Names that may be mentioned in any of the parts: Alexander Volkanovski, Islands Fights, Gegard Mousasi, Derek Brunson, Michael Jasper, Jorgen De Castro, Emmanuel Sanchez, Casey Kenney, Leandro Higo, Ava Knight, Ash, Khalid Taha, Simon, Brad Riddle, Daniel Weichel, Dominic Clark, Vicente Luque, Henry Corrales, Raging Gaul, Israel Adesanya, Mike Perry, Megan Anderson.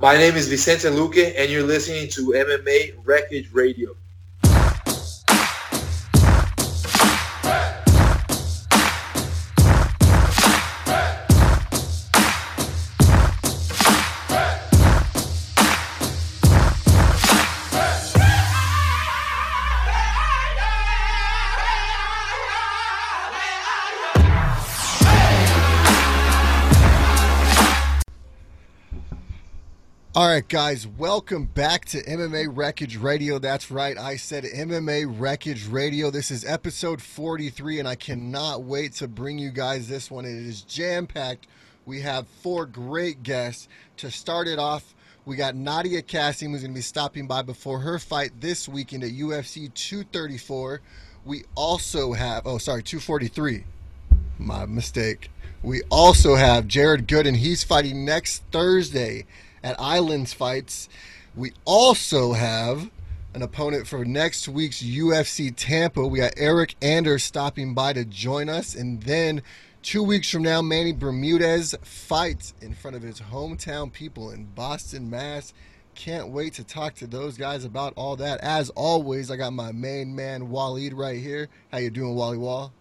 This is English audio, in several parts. My name is Vicente Luque, and you're listening to MMA Wreckage Radio. All right, guys, welcome back to MMA Wreckage Radio. That's right, I said MMA Wreckage Radio. This is episode 43, and I cannot wait to bring you guys this one. It is jam-packed. We have four great guests. To start it off, we got Nadia Cassim, who's going to be stopping by before her fight this weekend at UFC 234. We also have, 243. My mistake. We also have Jared Gooden. He's fighting next Thursday at Islands Fights. We also have an opponent for next week's UFC Tampa. We got Eric Anders stopping by to join us. And then 2 weeks from now, Manny Bermudez fights in front of his hometown people in Boston, Mass. Can't wait to talk to those guys about all that. As always, I got my main man, Waleed, right here. How you doing, Wally Wall?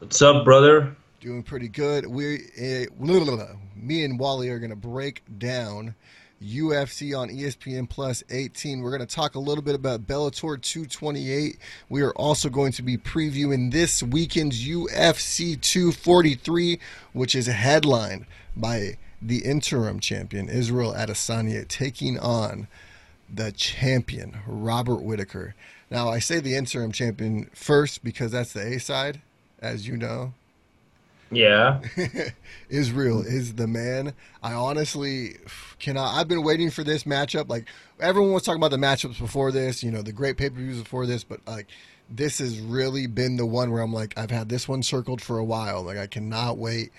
What's up, brother? Doing pretty good. Me and Wally are going to break down UFC on ESPN Plus 18. We're going to talk a little bit about Bellator 228. We are also going to be previewing this weekend's UFC 243, which is headlined by the interim champion, Israel Adesanya, taking on the champion, Robert Whitaker. Now, I say the interim champion first because that's the A-side, as you know. Yeah. Israel is the man. I honestly cannot. I've been waiting for this matchup. Like, everyone was talking about the matchups before this, you know, the great pay-per-views before this, but like, this has really been the one where I'm like, I've had this one circled for a while. Like, I cannot wait.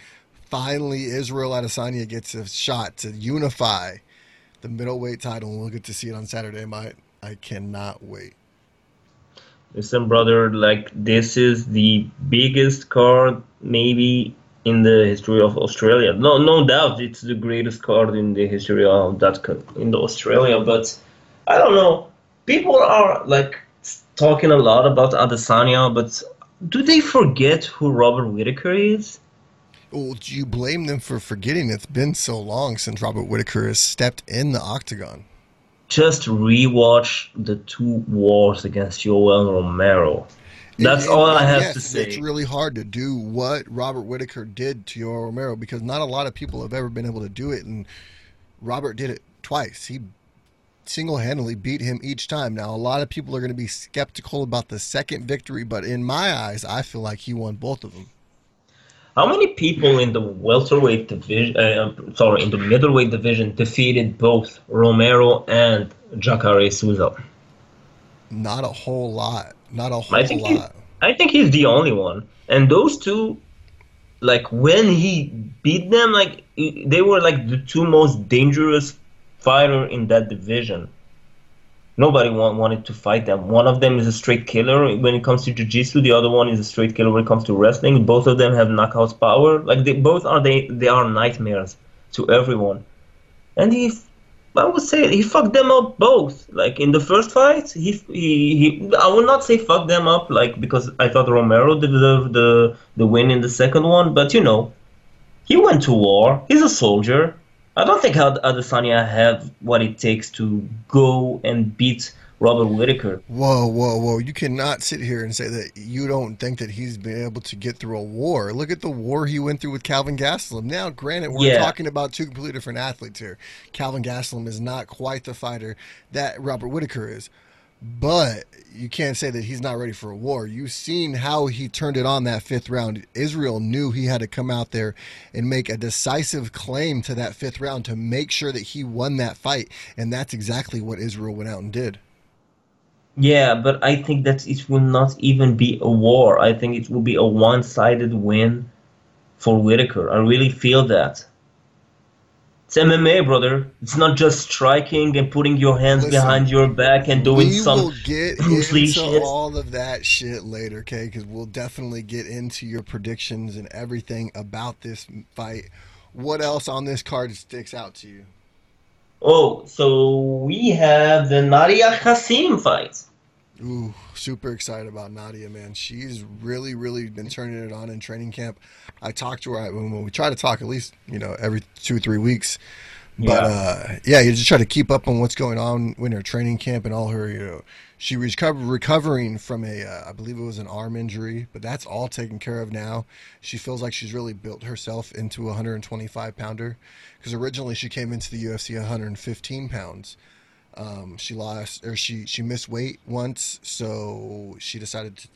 Finally, Israel Adesanya gets a shot to unify the middleweight title, and we'll get to see it on Saturday. I cannot wait. Listen, brother, like, this is the biggest card maybe in the history of Australia. No doubt, it's the greatest card in the history of that in Australia. But I don't know. People are like talking a lot about Adesanya, but do they forget who Robert Whitaker is? Well, do you blame them for forgetting? It's been so long since Robert Whitaker has stepped in the octagon. Just rewatch the two wars against Yoel Romero. That's all I have to say. It's really hard to do what Robert Whitaker did to Yoel Romero because not a lot of people have ever been able to do it, and Robert did it twice. He single-handedly beat him each time. Now, a lot of people are going to be skeptical about the second victory, but in my eyes, I feel like he won both of them. How many people in the welterweight division, in the middleweight division, defeated both Romero and Jacare Souza? Not a whole lot. I think he's the only one. And those two, like when he beat them, like they were like the two most dangerous fighter in that division. Nobody wanted to fight them. One of them is a straight killer when it comes to jiu-jitsu. The other one is a straight killer when it comes to wrestling. Both of them have knockout power. Like they are nightmares to everyone. And I would say he fucked them up both. Like in the first fight, I would not say fucked them up, like because I thought Romero deserved the win in the second one. But you know, he went to war. He's a soldier. I don't think Adesanya have what it takes to go and beat Robert Whitaker. Whoa. You cannot sit here and say that you don't think that he's been able to get through a war. Look at the war he went through with Calvin Gastelum. Now, granted, we're talking about two completely different athletes here. Calvin Gastelum is not quite the fighter that Robert Whitaker is. But you can't say that he's not ready for a war. You've seen how he turned it on that fifth round. Israel knew he had to come out there and make a decisive claim to that fifth round to make sure that he won that fight. And that's exactly what Israel went out and did. Yeah, but I think that it will not even be a war. I think it will be a one-sided win for Whitaker. I really feel that. It's MMA, brother. It's not just striking and putting your hands behind your back and doing some. We will get into all of that shit later, okay? Because we'll definitely get into your predictions and everything about this fight. What else on this card sticks out to you? Oh, so we have the Nadia Cassim fight. Ooh, super excited about Nadia, man. She's really, really been turning it on in training camp. I talked to her when we try to talk at least, you know, every 2-3 weeks. But, yeah, you just try to keep up on what's going on in her training camp and all her, you know. She was recovering from a, I believe it was an arm injury, but that's all taken care of now. She feels like she's really built herself into a 125-pounder because originally she came into the UFC 115 pounds. She lost, or she missed weight once, so she decided to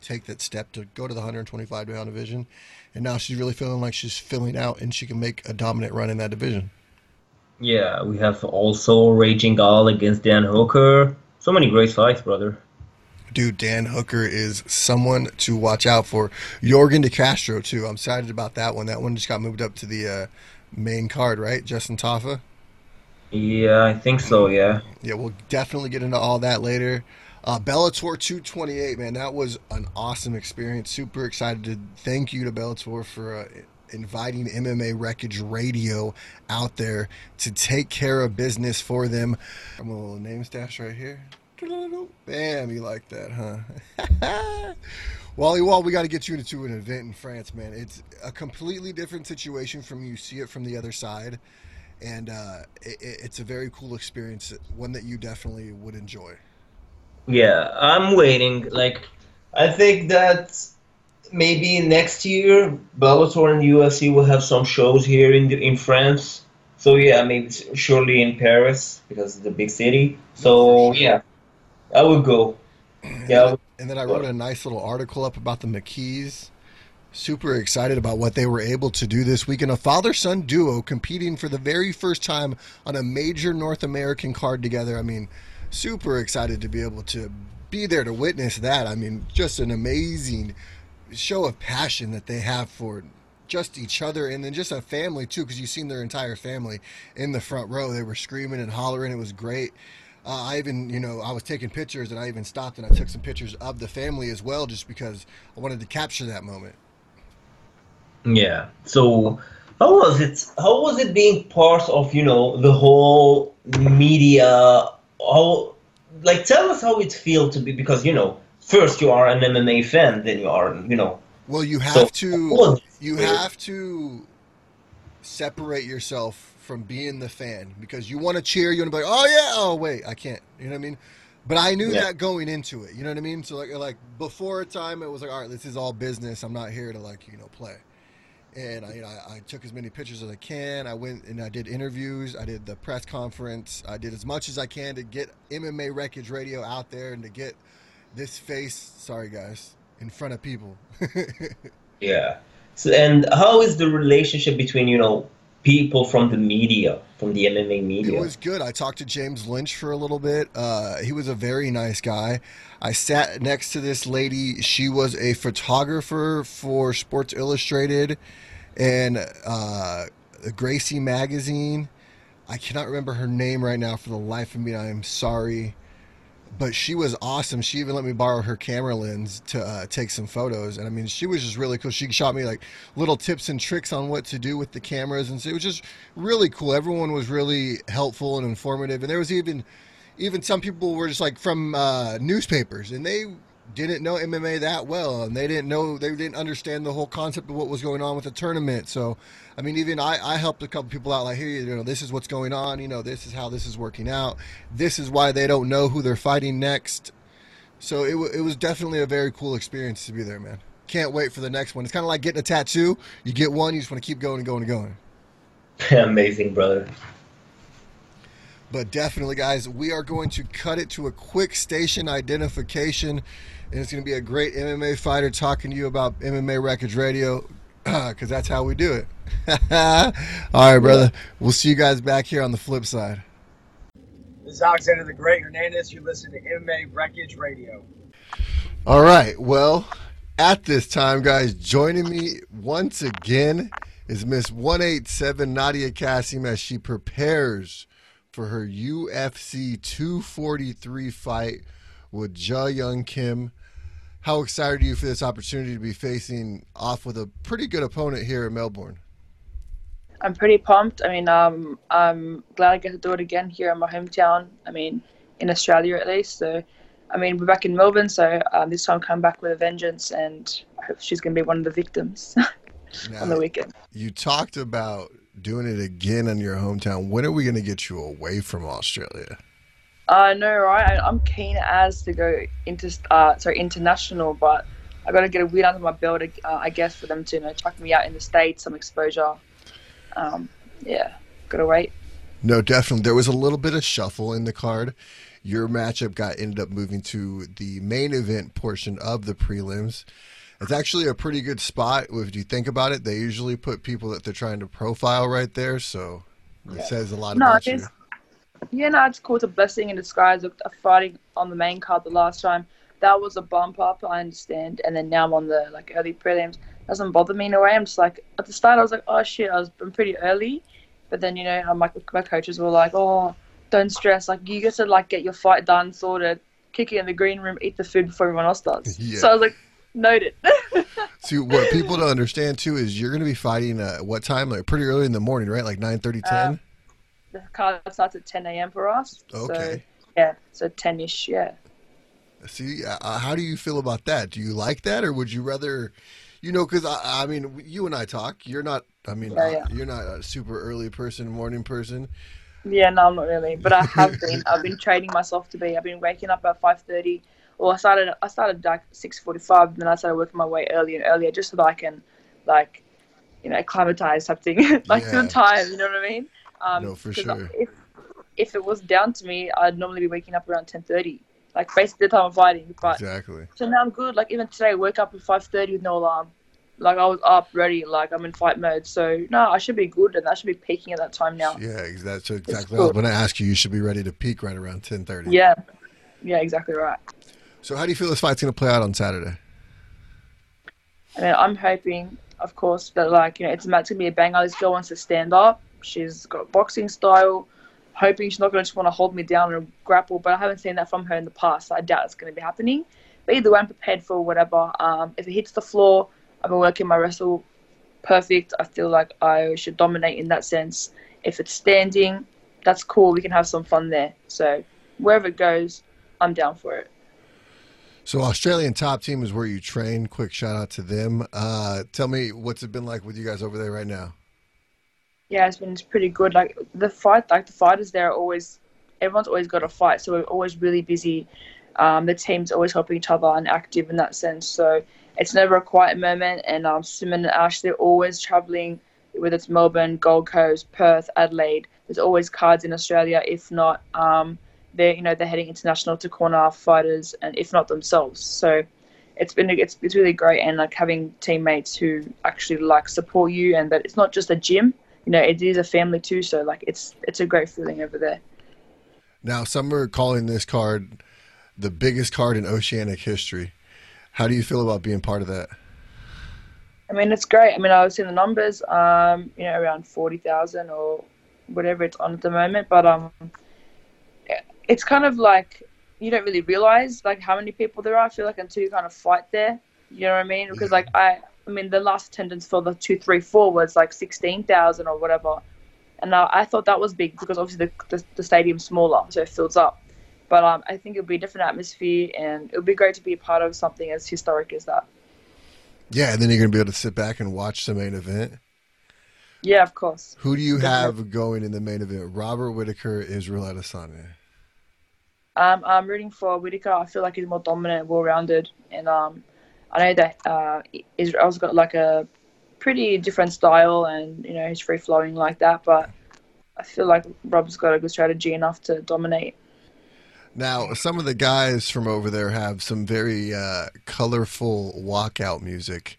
take that step to go to the 125-pound division, and now she's really feeling like she's filling out and she can make a dominant run in that division. Yeah, we have also Raging Gaul against Dan Hooker. So many great fights, brother. Dude, Dan Hooker is someone to watch out for. Jorgen De Castro, too. I'm excited about that one. That one just got moved up to the main card, right? Justin Tafa? Yeah, I think so, yeah. Yeah, we'll definitely get into all that later. Bellator 228, man, that was an awesome experience. Super excited to thank you to Bellator for inviting MMA Wreckage Radio out there to take care of business for them. I'm a little name stash right here. Bam, you like that, huh? Wally Wall, we got to get you into an event in France, man. It's a completely different situation from you see it from the other side, and it's a very cool experience, one that you definitely would enjoy. Yeah, I'm waiting. Like, I think that maybe next year, Bellator and UFC will have some shows here in France. So yeah, maybe surely in Paris because it's a big city. So sure. Yeah, I would go. And yeah. And then I wrote a nice little article up about the McKees. Super excited about what they were able to do this weekend. A father-son duo competing for the very first time on a major North American card together. I mean, super excited to be able to be there to witness that. I mean, just an amazing show of passion that they have for just each other, and then just a family too, because you've seen their entire family in the front row. They were screaming and hollering. It was great. I even, you know, I was taking pictures, and I even stopped and I took some pictures of the family as well, just because I wanted to capture that moment. Yeah. So how was it being part of, you know, the whole media? How, like, tell us how it feel to be, because, you know, first, you are an MMA fan, then you are, you know. Well, you have to separate yourself from being the fan, because you want to cheer, you want to be like, oh, yeah, oh, wait, I can't. You know what I mean? But I knew that going into it, you know what I mean? So, like before a time, it was like, all right, this is all business. I'm not here to, like, you know, play. And I took as many pictures as I can. I went and I did interviews. I did the press conference. I did as much as I can to get MMA Wreckage Radio out there and to get this face, sorry guys, in front of people. Yeah. So, and how is the relationship between, you know, people from the media, from the MMA media? It was good. I talked to James Lynch for a little bit. He was a very nice guy. I sat next to this lady. She was a photographer for Sports Illustrated and Gracie magazine. I cannot remember her name right now for the life of me. I am sorry. But she was awesome. She even let me borrow her camera lens to take some photos. And, I mean, she was just really cool. She shot me, like, little tips and tricks on what to do with the cameras. And so it was just really cool. Everyone was really helpful and informative. And there was even some people were just, like, from newspapers. And they didn't know MMA that well, and they didn't understand the whole concept of what was going on with the tournament. So, I mean, even I helped a couple people out, like, here, you know, this is what's going on, you know, this is how this is working out, this is why they don't know who they're fighting next. So it was definitely a very cool experience to be there, man. Can't wait for the next one. It's kind of like getting a tattoo. You get one, you just want to keep going and going and going. Amazing, brother. But definitely, guys, we are going to cut it to a quick station identification, and it's going to be a great MMA fighter talking to you about MMA Wreckage Radio, because that's how we do it. All right, brother. We'll see you guys back here on the flip side. This is Alexander the Great Hernandez. You listen to MMA Wreckage Radio. All right. Well, at this time, guys, joining me once again is Miss 187 Nadia Cassim as she prepares for her UFC 243 fight with Ja Young Kim. How excited are you for this opportunity to be facing off with a pretty good opponent here in Melbourne? I'm pretty pumped. I mean, I'm glad I get to do it again here in my hometown. I mean, in Australia at least. So, I mean, we're back in Melbourne, so this time I'm coming back with a vengeance, and I hope she's going to be one of the victims on the weekend. You talked about doing it again in your hometown. When are we going to get you away from Australia? I know, right? I'm keen as to go international, but I got to get a win under my belt, I guess, for them to chuck me out in the States, some exposure. Got to wait. No, definitely. There was a little bit of shuffle in the card. Your matchup ended up moving to the main event portion of the prelims. It's actually a pretty good spot if you think about it. They usually put people that they're trying to profile right there, so it says a lot about you. It's called a blessing in disguise. Look, fighting on the main card the last time, that was a bump up, I understand. And then now I'm on the early prelims. Doesn't bother me in a way. I'm just at the start I was like, oh shit, I'm pretty early. But then, I'm my coaches were like, oh, don't stress. You get to get your fight done, sorted, kick it in the green room, eat the food before everyone else does. Yeah. So I was like, noted. See, what people don't understand too is you're going to be fighting at what time? Pretty early in the morning, right? 9:30, 10? The card starts at 10 a.m. for us. Okay. So, so 10-ish, See, how do you feel about that? Do you like that, or would you rather, because I mean, you and I talk. You're not, you're not a super early person, morning person. Yeah, no, I'm not really, but I have been. I've been training myself to be. I've been waking up at 5:30, or I started 6:45, then I started working my way earlier, just so that I can, acclimatize something, to time. You know what I mean? No, for sure. If it was down to me, I'd normally be waking up around 10:30, basically the time I'm fighting. But, exactly. So now I'm good. Even today, I woke up at 5:30 with no alarm. I was up ready, I'm in fight mode. So, no, I should be good, and I should be peaking at that time now. Yeah, exactly. When I ask you, you should be ready to peak right around 10:30. Yeah. Yeah, exactly right. So how do you feel this fight's going to play out on Saturday? I mean, I'm hoping, of course, that, it's going to be a banger. This girl wants to stand up. She's got boxing style. Hoping she's not going to just want to hold me down and grapple, but I haven't seen that from her in the past. So I doubt it's going to be happening. But either way, I'm prepared for whatever. If it hits the floor, I've been working my wrestle perfect. I feel like I should dominate in that sense. If it's standing, that's cool. We can have some fun there. So wherever it goes, I'm down for it. So Australian Top Team is where you train. Quick shout out to them. Tell me, what's it been like with you guys over there right now? Yeah, it's pretty good. The fighters there are always, everyone's always got a fight. So we're always really busy. The team's always helping each other and active in that sense. So it's never a quiet moment, and Simon and Ash, they're always travelling, whether it's Melbourne, Gold Coast, Perth, Adelaide. There's always cards in Australia. If not, they're heading international to corner fighters, and if not themselves. So it's really great, and having teammates who actually support you, and that it's not just a gym, it is a family too. So it's a great feeling over there. Now, some are calling this card the biggest card in oceanic history. How do you feel about being part of that? I mean, it's great. I mean, I was seeing the numbers, around 40,000 or whatever it's on at the moment. But it's kind of you don't really realize how many people there are. I feel until you kind of fight there, you know what I mean? Because I mean, the last attendance for the 234 was 16,000 or whatever, and I thought that was big because obviously the stadium's smaller, so it fills up. But I think it'll be a different atmosphere, and it'll be great to be a part of something as historic as that. Yeah, and then you're going to be able to sit back and watch the main event. Yeah, of course. Who do you have going in the main event? Robert Whitaker, Israel Adesanya. I'm rooting for Whitaker. I feel he's more dominant, well-rounded. And I know that Israel's got a pretty different style, and, he's free-flowing like that. But I feel Rob's got a good strategy enough to dominate. Now, some of the guys from over there have some very colorful walkout music.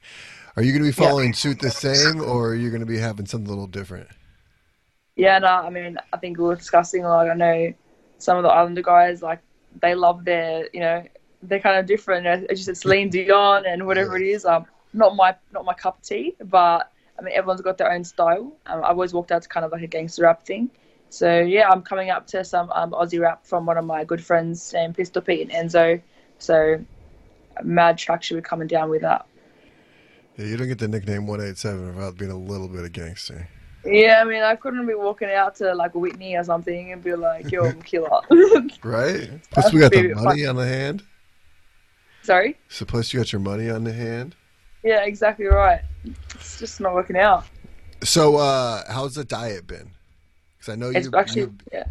Are you going to be following suit the same, or are you going to be having something a little different? Yeah, no, I mean, I think we were discussing, I know some of the Islander guys, they love their, they're kind of different. As you said, Celine Dion and whatever it is. Not my cup of tea, but, I mean, everyone's got their own style. I've always walked out to kind of a gangster rap thing. So, yeah, I'm coming up to some Aussie rap from one of my good friends, Pistol Pete and Enzo. So, mad track should be coming down with that. Yeah, you don't get the nickname 187 without being a little bit of gangster. Yeah, I mean, I couldn't be walking out to like Whitney or something and be like, "Yo, I'm killer." Right. Plus, we got the money on the hand. Sorry. Suppose you got your money on the hand. Yeah, exactly right. It's just not working out. So, how's the diet been? Because I know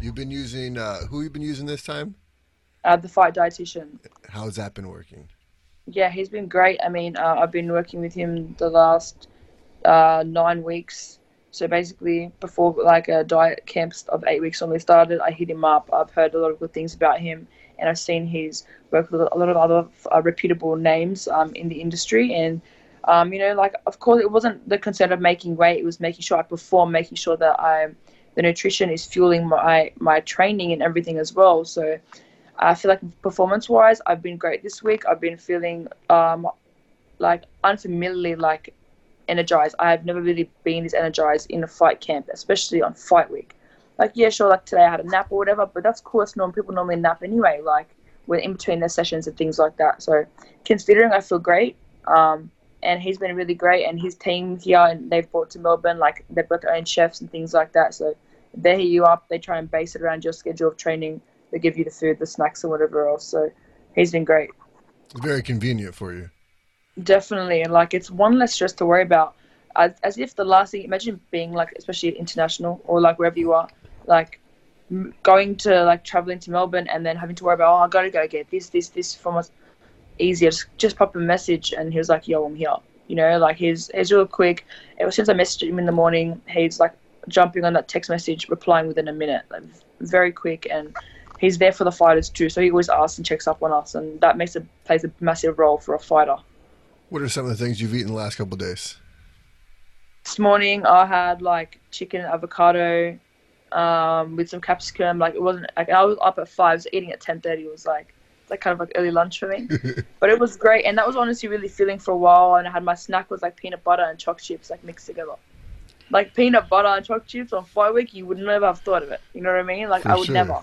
you've been using who you've been using this time. The Fight Dietitian. How's that been working? Yeah, he's been great. I mean, I've been working with him the last 9 weeks. So basically, before like a diet camp of 8 weeks when we started, I hit him up. I've heard a lot of good things about him, and I've seen his work with a lot of other reputable names in the industry. And you know, like of course, it wasn't the concern of making weight; it was making sure I perform, making sure that the nutrition is fueling my training and everything as well. So I feel like performance-wise, I've been great this week. I've been feeling like unfamiliarly like energized. I've never really been this energized in a fight camp, especially on fight week. Like, yeah, sure, like today I had a nap or whatever, but that's cool. That's normal. People normally nap anyway, like we're in between their sessions and things like that. So considering I feel great, and he's been really great, and his team here, and they've brought to Melbourne, like they've got their own chefs and things like that. So they hit you up. They try and base it around your schedule of training. They give you the food, the snacks, and whatever else. So he's been great. It's very convenient for you. Definitely, and like it's one less stress to worry about. As if the last thing, imagine being like, especially international or like wherever you are, like going to like traveling to Melbourne and then having to worry about, oh, I gotta go get this from us. Easier, just pop a message, and he was like, "Yo, I'm here." You know, like he's real quick. Since I messaged him in the morning, he's like jumping on that text message, replying within a minute, like very quick, and he's there for the fighters too. So he always asks and checks up on us, and that plays a massive role for a fighter. What are some of the things you've eaten the last couple of days? This morning I had like chicken and avocado with some capsicum. Like it wasn't like I was up at 5, so eating at 10:30 was like kind of like early lunch for me. But it was great, and that was honestly really filling for a while. And I had my snack was like peanut butter and choc chips like mixed together. Like peanut butter and choc chips on fight week, you would never have thought of it. You know what I mean? Like I would never.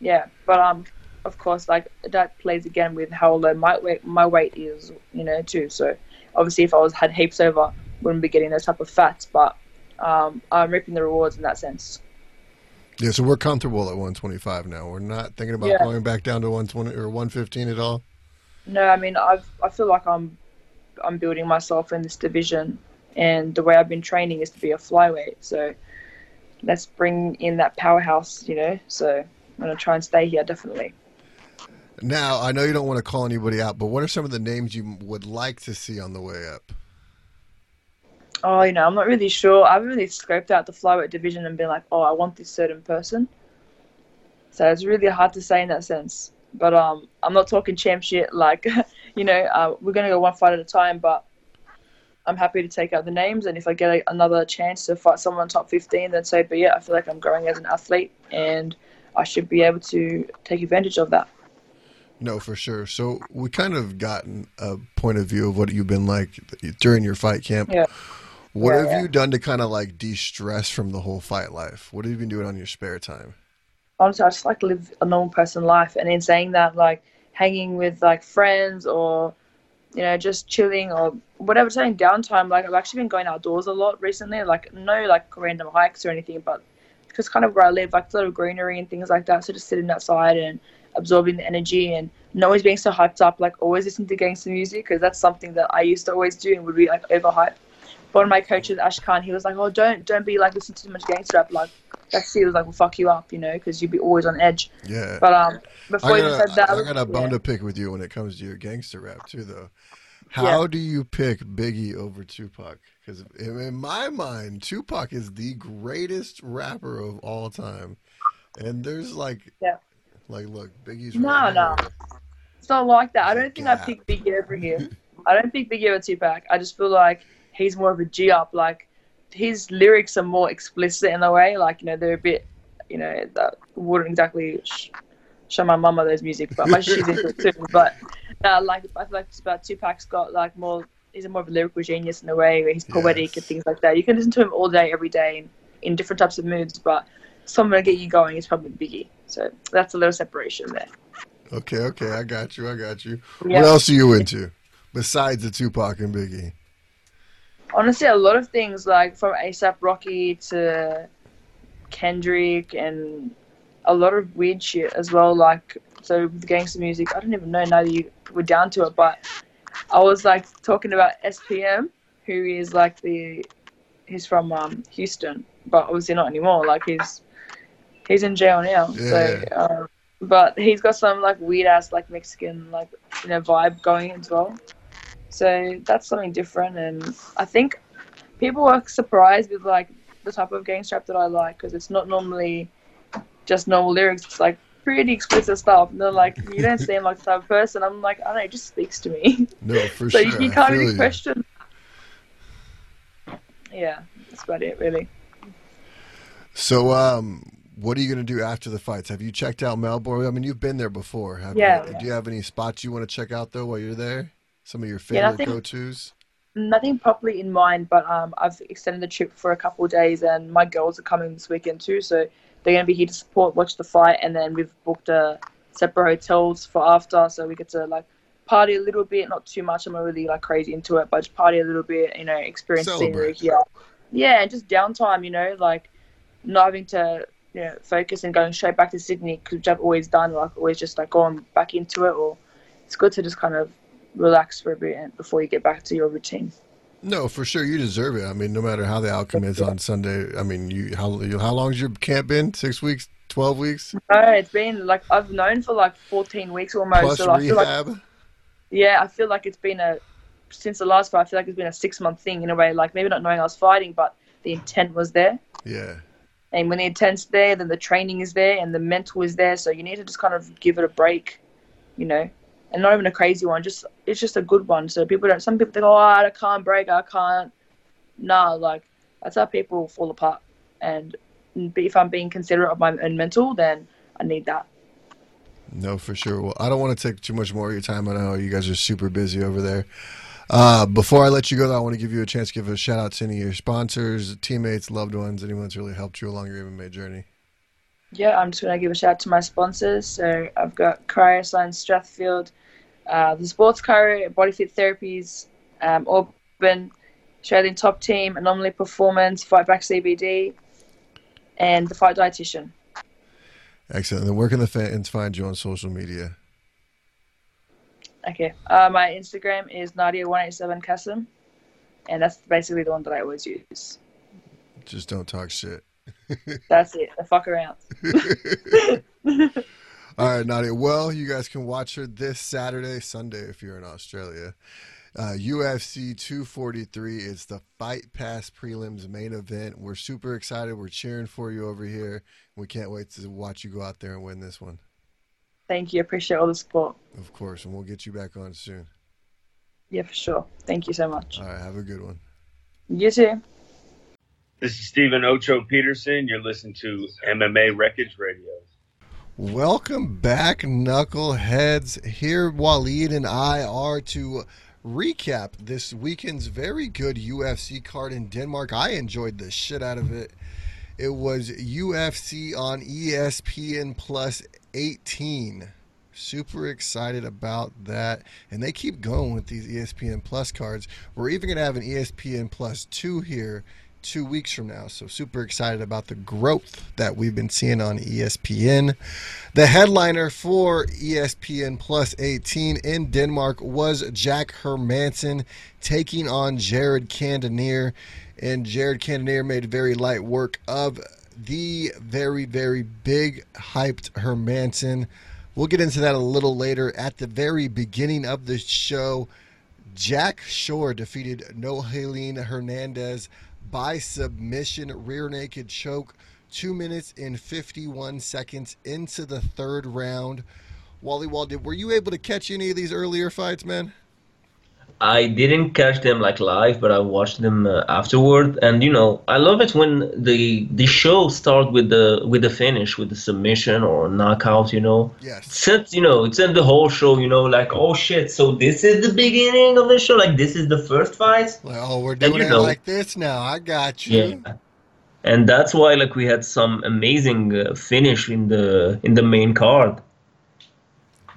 Yeah, but of course, like that plays again with how low my weight is, you know, too. So obviously, if I had heaps over, wouldn't be getting those type of fats. But I'm reaping the rewards in that sense. Yeah, so we're comfortable at 125 now. We're not thinking about going back down to 120 or 115 at all. No, I mean, I feel like I'm building myself in this division, and the way I've been training is to be a flyweight. So let's bring in that powerhouse, you know. So I'm gonna try and stay here, definitely. Now, I know you don't want to call anybody out, but what are some of the names you would like to see on the way up? Oh, you know, I'm not really sure. I haven't really scoped out the flyweight division and been like, oh, I want this certain person. So it's really hard to say in that sense. But I'm not talking champ shit. Like, you know, we're going to go one fight at a time, but I'm happy to take out the names. And if I get another chance to fight someone top 15, then so be it. I feel like I'm growing as an athlete, and I should be able to take advantage of that. No, for sure. So we kind of gotten a point of view of what you've been like during your fight camp. Yeah. What have you done to kind of like de-stress from the whole fight life? What have you been doing on your spare time? Honestly, I just like to live a normal person life. And in saying that, like hanging with like friends or, you know, just chilling or whatever, taking downtime. Like I've actually been going outdoors a lot recently, like no like random hikes or anything, but just kind of where I live, like a lot of greenery and things like that. So just sitting outside and absorbing the energy and not always being so hyped up, like always listening to gangster music, because that's something that I used to always do and would be like overhyped. But one of my coaches, Ash, he was like, oh, don't be like listening to too much gangster rap, like that's it, was like, will fuck you up, you know, because you'd be always on edge. Yeah. But before I even said that, I got a bone to pick with you when it comes to your gangster rap too, though. How do you pick Biggie over Tupac? Because in my mind, Tupac is the greatest rapper of all time, and there's like like, look, Biggie's right. No. It's not like that. I pick Biggie over him. I don't think Biggie over Tupac. I just feel like he's more of a G-up. Like, his lyrics are more explicit in a way. Like, you know, they're a bit, you know, that wouldn't exactly show my mama those music, but she's into it too. But, like, I feel like it's about Tupac's got, like, more, he's more of a lyrical genius in a way, where he's poetic and things like that. You can listen to him all day, every day, in different types of moods, but someone to get you going is probably Biggie. So that's a little separation there. Okay, I got you. Yeah. What else are you into besides the Tupac and Biggie? honestly, a lot of things, like from ASAP Rocky to Kendrick and a lot of weird shit as well. Like, so with gangster music, I don't even know now that you were down to it, but I was like talking about SPM, who is like he's from Houston, but obviously not anymore. Like he's in jail now. Yeah. So, but he's got some like weird ass like Mexican like, you know, vibe going as well. So that's something different, and I think people are surprised with like the type of gangster rap that I like, because it's not normally just normal lyrics. It's like pretty explicit stuff, and they're like, you don't seem like the type of person. I'm like, I don't know, it just speaks to me. No, for so sure. So you can't really question. Yeah, that's about it, really. So what are you going to do after the fights? Have you checked out Melbourne? I mean, you've been there before, haven't you? Yeah. Do you have any spots you want to check out, though, while you're there? Some of your favorite go-tos? Nothing properly in mind, but I've extended the trip for a couple of days, and my girls are coming this weekend too, so they're going to be here to support, watch the fight, and then we've booked separate hotels for after, so we get to like party a little bit, not too much. I'm not really like crazy into it, but just party a little bit, you know, experience scenery here. Yeah, and just downtime, you know, like not having to, you know, focus and going straight back to Sydney, which I've always done, like always just like going back into it. Or it's good to just kind of relax for a bit before you get back to your routine. No, for sure, you deserve it. I mean, no matter how the outcome is on Sunday. I mean, how long has your camp been? 6 weeks? 12 weeks? No, it's been like I've known for like 14 weeks almost. Plus so rehab. I feel like, yeah, I feel like it's been since the last fight. I feel like it's been a 6-month thing in a way. Like maybe not knowing I was fighting, but the intent was there. Yeah. And when the intent's there, then the training is there, and the mental is there. So you need to just kind of give it a break, you know. And not even a crazy one, just it's just a good one. So some people think, oh, I can't break, I can't. Nah, like that's how people fall apart. And if I'm being considerate of my own mental, then I need that. No, for sure. Well, I don't want to take too much more of your time. I know you guys are super busy over there. Before I let you go, though, I want to give you a chance to give a shout out to any of your sponsors, teammates, loved ones, anyone that's really helped you along your MMA journey. Yeah, I'm just going to give a shout out to my sponsors. So I've got CryoScience Strathfield, the Sports Cryo, Body Fit Therapies, Auburn, Australian Top Team, Anomaly Performance, Fight Back CBD, and The Fight Dietitian. Excellent. And then where can the fans find you on social media? Okay. My Instagram is Nadia187Cassim, and that's basically the one that I always use. Just don't talk shit. That's it. The fuck around. All right, Nadia. Well, you guys can watch her this Sunday if you're in Australia. UFC 243 is the Fight Pass prelims main event. We're super excited. We're cheering for you over here. We can't wait to watch you go out there and win this one. Thank you. Appreciate all the support. Of course, and we'll get you back on soon. Yeah, for sure. Thank you so much. All right, have a good one. You too. This is Stephen Ocho Peterson. You're listening to MMA Wreckage Radio. Welcome back, knuckleheads. Here, Waleed and I are to recap this weekend's very good UFC card in Denmark. I enjoyed the shit out of it. It was UFC on ESPN Plus 18. Super excited about that. And they keep going with these ESPN Plus cards. We're even going to have an ESPN Plus 2 here 2 weeks from now, so super excited about the growth that we've been seeing on ESPN. The headliner for ESPN Plus 18 in Denmark was Jack Hermanson taking on Jared Cannonier, and Jared Cannonier made very light work of the very, very big, hyped Hermanson. We'll get into that a little later. At the very beginning of the show, Jack Shore defeated Nohelene Hernandez by submission, rear naked choke, 2 minutes and 51 seconds into the third round. Wally Waldip, were you able to catch any of these earlier fights, man? I didn't catch them like live, but I watched them afterward. And you know, I love it when the show starts with the finish, with the submission or knockout. You know, yes. It sets the whole show. You know, like, oh shit, so this is the beginning of the show. Like, this is the first fight. Like, oh, we're doing it like this now. I got you. Yeah. And that's why, like, we had some amazing finish in the main card.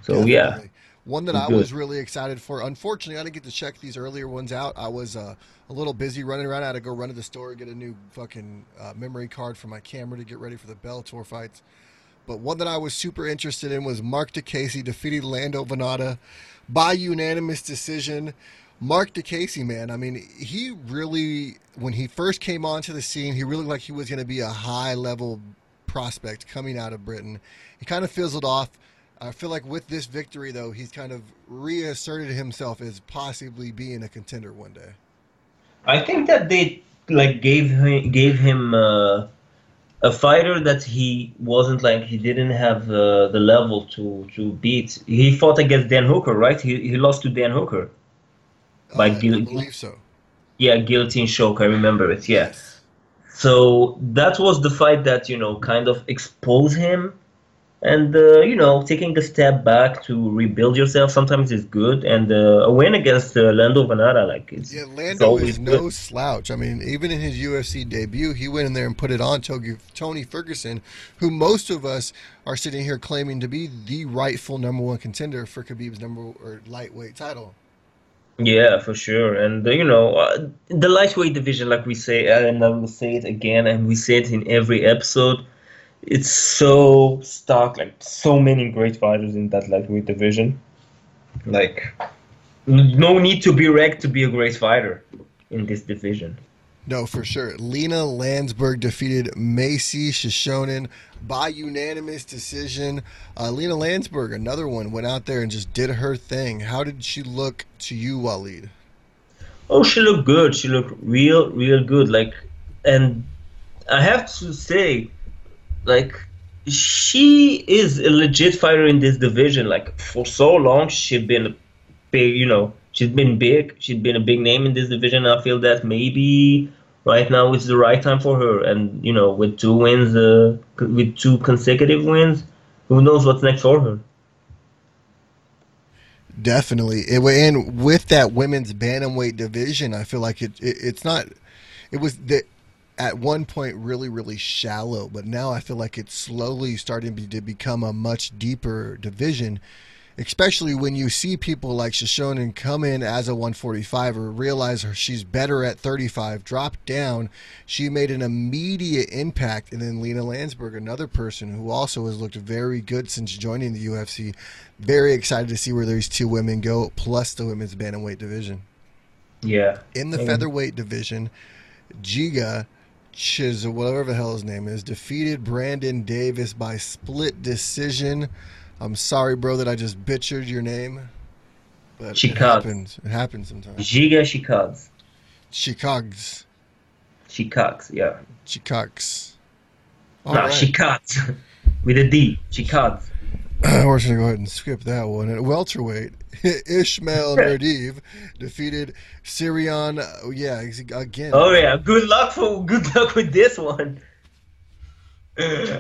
So definitely. Yeah. One that I was really excited for. Unfortunately, I didn't get to check these earlier ones out. I was a little busy running around. I had to go run to the store, get a new fucking memory card for my camera to get ready for the Bellator fights. But one that I was super interested in was Mark DeCasey defeated Lando Venata by unanimous decision. Mark DeCasey, man, I mean, he really, when he first came onto the scene, he really looked like he was going to be a high-level prospect coming out of Britain. He kind of fizzled off. I feel like with this victory, though, he's kind of reasserted himself as possibly being a contender one day. I think that they like gave him a fighter that he wasn't like he didn't have the level to beat. He fought against Dan Hooker, right? He lost to Dan Hooker. I believe so. Yeah, guillotine choke. I remember it. Yeah. Yes. So that was the fight that kind of exposed him. And, taking a step back to rebuild yourself sometimes is good. And a win against Lando Venata, Lando is no slouch. I mean, even in his UFC debut, he went in there and put it on Tony Ferguson, who most of us are sitting here claiming to be the rightful number one contender for Khabib's lightweight title. Yeah, for sure. And, the lightweight division, like we say, and I will say it again, and we say it in every episode, it's so stuck, so many great fighters in that lightweight division. No need to be wrecked to be a great fighter in this division. No, for sure. Lena Landsberg defeated Macy Shishonen by unanimous decision. Lena Landsberg, another one, went out there and just did her thing. How did she look to you, Waleed? Oh, she looked good. She looked real, real good. And I have to say, she is a legit fighter in this division. For so long, she'd been big, she'd been a big name in this division. I feel that maybe right now is the right time for her. And, with two wins, with two consecutive wins, who knows what's next for her. Definitely. And with that women's bantamweight division, I feel like at one point really, really shallow, but now I feel like it's slowly starting to become a much deeper division, especially when you see people like Shishonen come in as a 145er, realize she's better at 35, drop down. She made an immediate impact. And then Lena Landsberg, another person who also has looked very good since joining the UFC. Very excited to see where these two women go, plus the women's bantamweight division. Yeah. In the featherweight division, Giga Chiz, whatever the hell his name is, defeated Brandon Davis by split decision. I'm sorry, bro, that I just butchered your name. But Chicags. It happens sometimes. Giga Chicags. Chicags. Chicags, yeah. Chicags. Chicags. With a D. Chicags. We're just going to go ahead and skip that one. At welterweight, Ismail Nerdiv defeated Sirion. Again. Oh, yeah. Good luck with this one.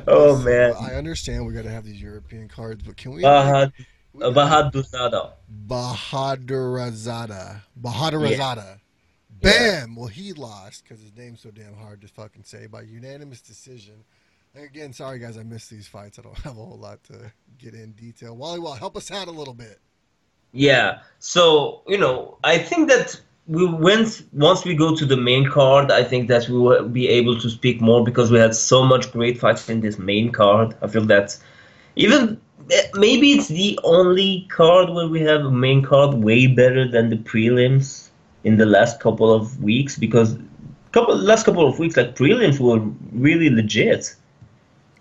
Oh, man. I understand we got to have these European cards, but can we... Bahadurazada. Bam! Yeah. Well, he lost because his name's so damn hard to fucking say by unanimous decision. Again, sorry, guys, I missed these fights. I don't have a whole lot to get in detail. Wally, help us out a little bit. Yeah. So, I think that once we go to the main card, I think that we will be able to speak more because we had so much great fights in this main card. I feel that maybe it's the only card where we have a main card way better than the prelims in the last couple of weeks because last couple of weeks, prelims were really legit.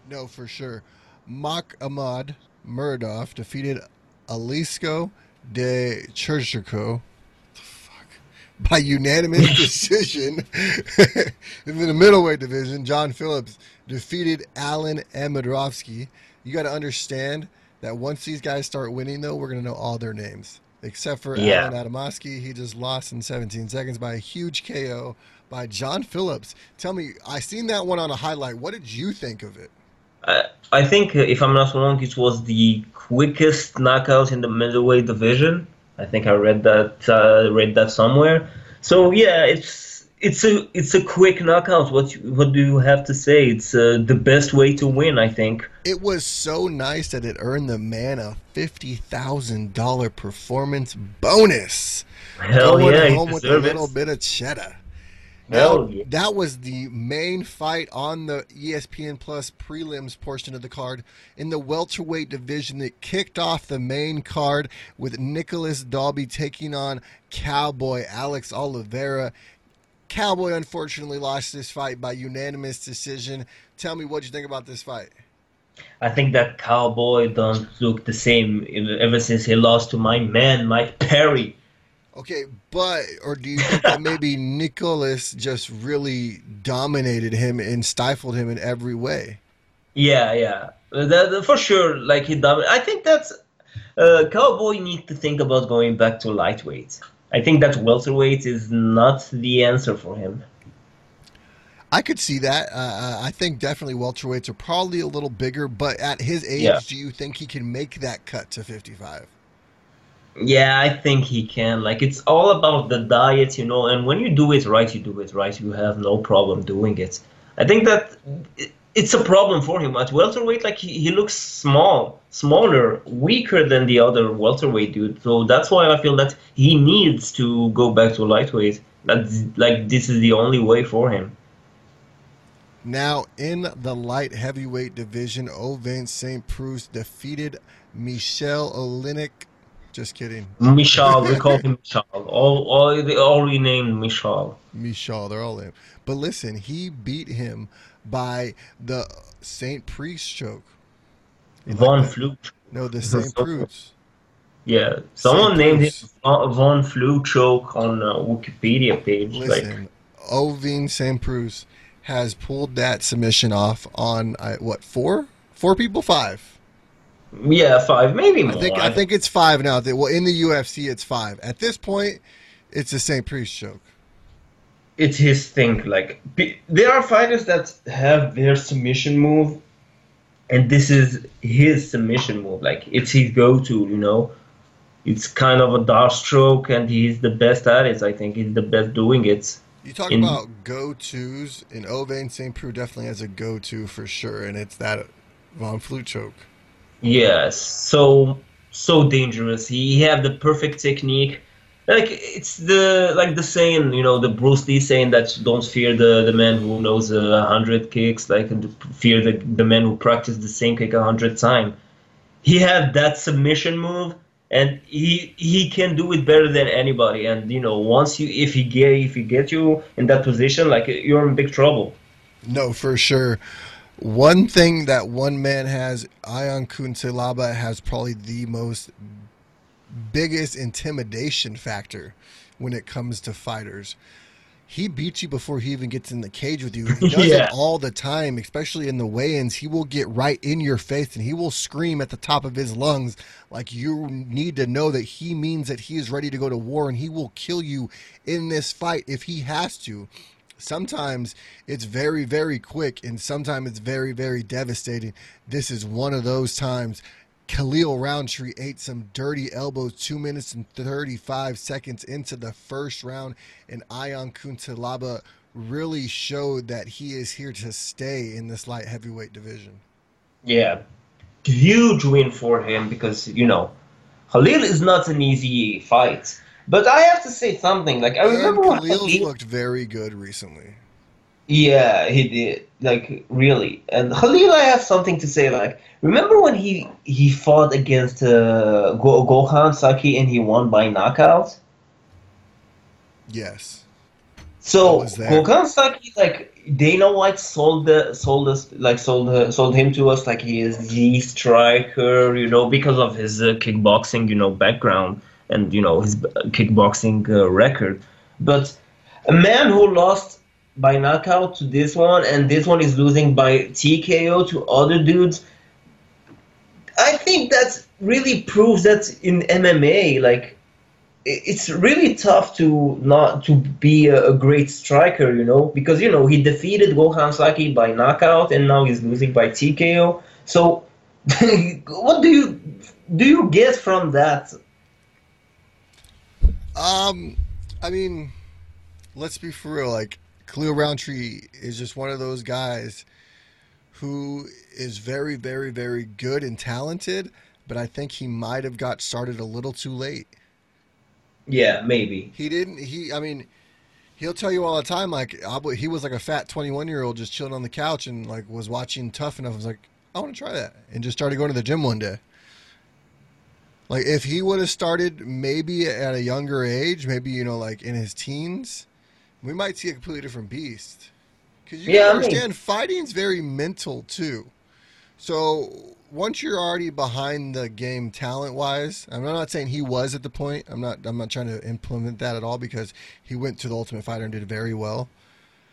No, for sure. Mak Ahmad Muradov defeated Alisco de Churchico by unanimous decision. In the middleweight division, John Phillips defeated Alan Amadrovsky. You got to understand that once these guys start winning, though, we're going to know all their names. Except for Alan Adamovsky, he just lost in 17 seconds by a huge KO by John Phillips. Tell me, I seen that one on a highlight. What did you think of it? I think, if I'm not wrong, it was the quickest knockout in the middleweight division. I think I read that somewhere. So yeah, it's It's a quick knockout. What do you have to say? It's the best way to win, I think. It was so nice that it earned the man a $50,000 performance bonus. Hell going yeah, home with a little bit of cheddar. Now, yeah. That was the main fight on the ESPN Plus prelims portion of the card. In the welterweight division, it kicked off the main card with Nicholas Dalby taking on Cowboy Alex Oliveira. Cowboy, unfortunately, lost this fight by unanimous decision. Tell me what you think about this fight. I think that Cowboy don't look the same ever since he lost to my man, Mike Perry. Okay, but, or do you think that maybe Nicholas just really dominated him and stifled him in every way? Yeah. That, for sure, like he dominated. I think that's, Cowboy needs to think about going back to lightweight. I think that welterweight is not the answer for him. I could see that. I think definitely welterweights are probably a little bigger, but at his age, yeah. Do you think he can make that cut to 55? Yeah, I think he can. Like, it's all about the diet, you know, and when you do it right, you do it right. You have no problem doing it. I think that it's a problem for him. At welterweight, like, he looks smaller, weaker than the other welterweight dude. So that's why I feel that he needs to go back to lightweight. That's, like, this is the only way for him. Now, in the light heavyweight division, Ovince St. Preux defeated Michel Olenek. Just kidding. Michel, we call him Michel. They all renamed Michel. Michel, they're all named. But listen, he beat him by the St. Preux choke. Von Flute. No, the St. Preux. Yeah, someone named him Von Flute choke on a Wikipedia page. Listen, like, Ovin St. Preux has pulled that submission off on what, four? Four people, five. Yeah, five, maybe more. I think it's five now. Well, in the UFC, it's five. At this point, it's the St. Preux choke. It's his thing. Like, there are fighters that have their submission move, and this is his submission move. Like, it's his go-to, you know. It's kind of a dark stroke, and he's the best at it. I think he's the best doing it. You talk about go-tos, and Ovince St. Preux definitely has a go-to for sure, and it's that Von Flute choke. Yes, so dangerous. He had the perfect technique. Like, it's the saying, you know, the Bruce Lee saying that don't fear the man who knows 100 kicks, like, fear the man who practiced the same kick 100 times. He had that submission move, and he can do it better than anybody. And you know, once if he gets you in that position, like, you're in big trouble. No, for sure. One thing that one man has, Ion Kuntsilaba has probably the most biggest intimidation factor when it comes to fighters. He beats you before he even gets in the cage with you. He does it all the time, especially in the weigh-ins. He will get right in your face, and he will scream at the top of his lungs like you need to know that he means that he is ready to go to war, and he will kill you in this fight if he has to. Sometimes it's very, very quick, and sometimes it's very, very devastating. This is one of those times. Khalil Roundtree ate some dirty elbows 2 minutes and 35 seconds into the first round, and Ion Kuntsilaba really showed that he is here to stay in this light heavyweight division. Yeah, huge win for him because, you know, Khalil is not an easy fight. But I have to say something. Like, I remember Khalil's looked very good recently. Yeah, he did. Like, really. And Khalil, I have something to say. Like, remember when he fought against Gohan Saki and he won by knockout? Yes. So Gohan Saki, like, Dana White sold him to us. Like, he is the striker, you know, because of his kickboxing, you know, background. And, you know, his kickboxing record. But a man who lost by knockout to this one, and this one is losing by TKO to other dudes, I think that really proves that in MMA, like, it's really tough to be a great striker, you know, because, you know, he defeated Gohan Saki by knockout, and now he's losing by TKO. So what do you get from that? I mean, let's be for real. Like, Khalil Roundtree is just one of those guys who is very, very, very good and talented, but I think he might have got started a little too late. Yeah, maybe. He didn't. I mean, he'll tell you all the time, like, he was like a fat 21-year-old just chilling on the couch and, like, was watching Tough Enough. I was like, I want to try that, and just started going to the gym one day. Like, if he would have started maybe at a younger age, maybe, you know, like in his teens, we might see a completely different beast. Because you can understand, fighting's very mental too. So once you're already behind the game talent-wise, I'm not saying he was at the point. I'm not trying to implement that at all, because he went to the Ultimate Fighter and did very well.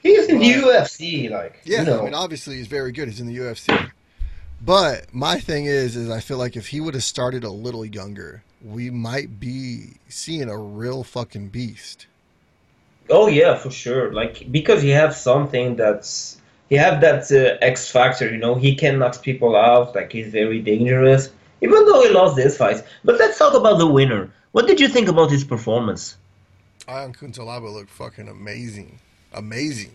He's in the UFC, like. Yeah, you know. I mean, obviously he's very good. He's in the UFC. But my thing is I feel like if he would have started a little younger, we might be seeing a real fucking beast. Oh yeah, for sure. Like, because you have something that's, you have that X factor, you know, he can knock people out, like, he's very dangerous, even though he lost this fight. But let's talk about the winner. What did you think about his performance? Ion Cuntolaba looked fucking amazing. Amazing.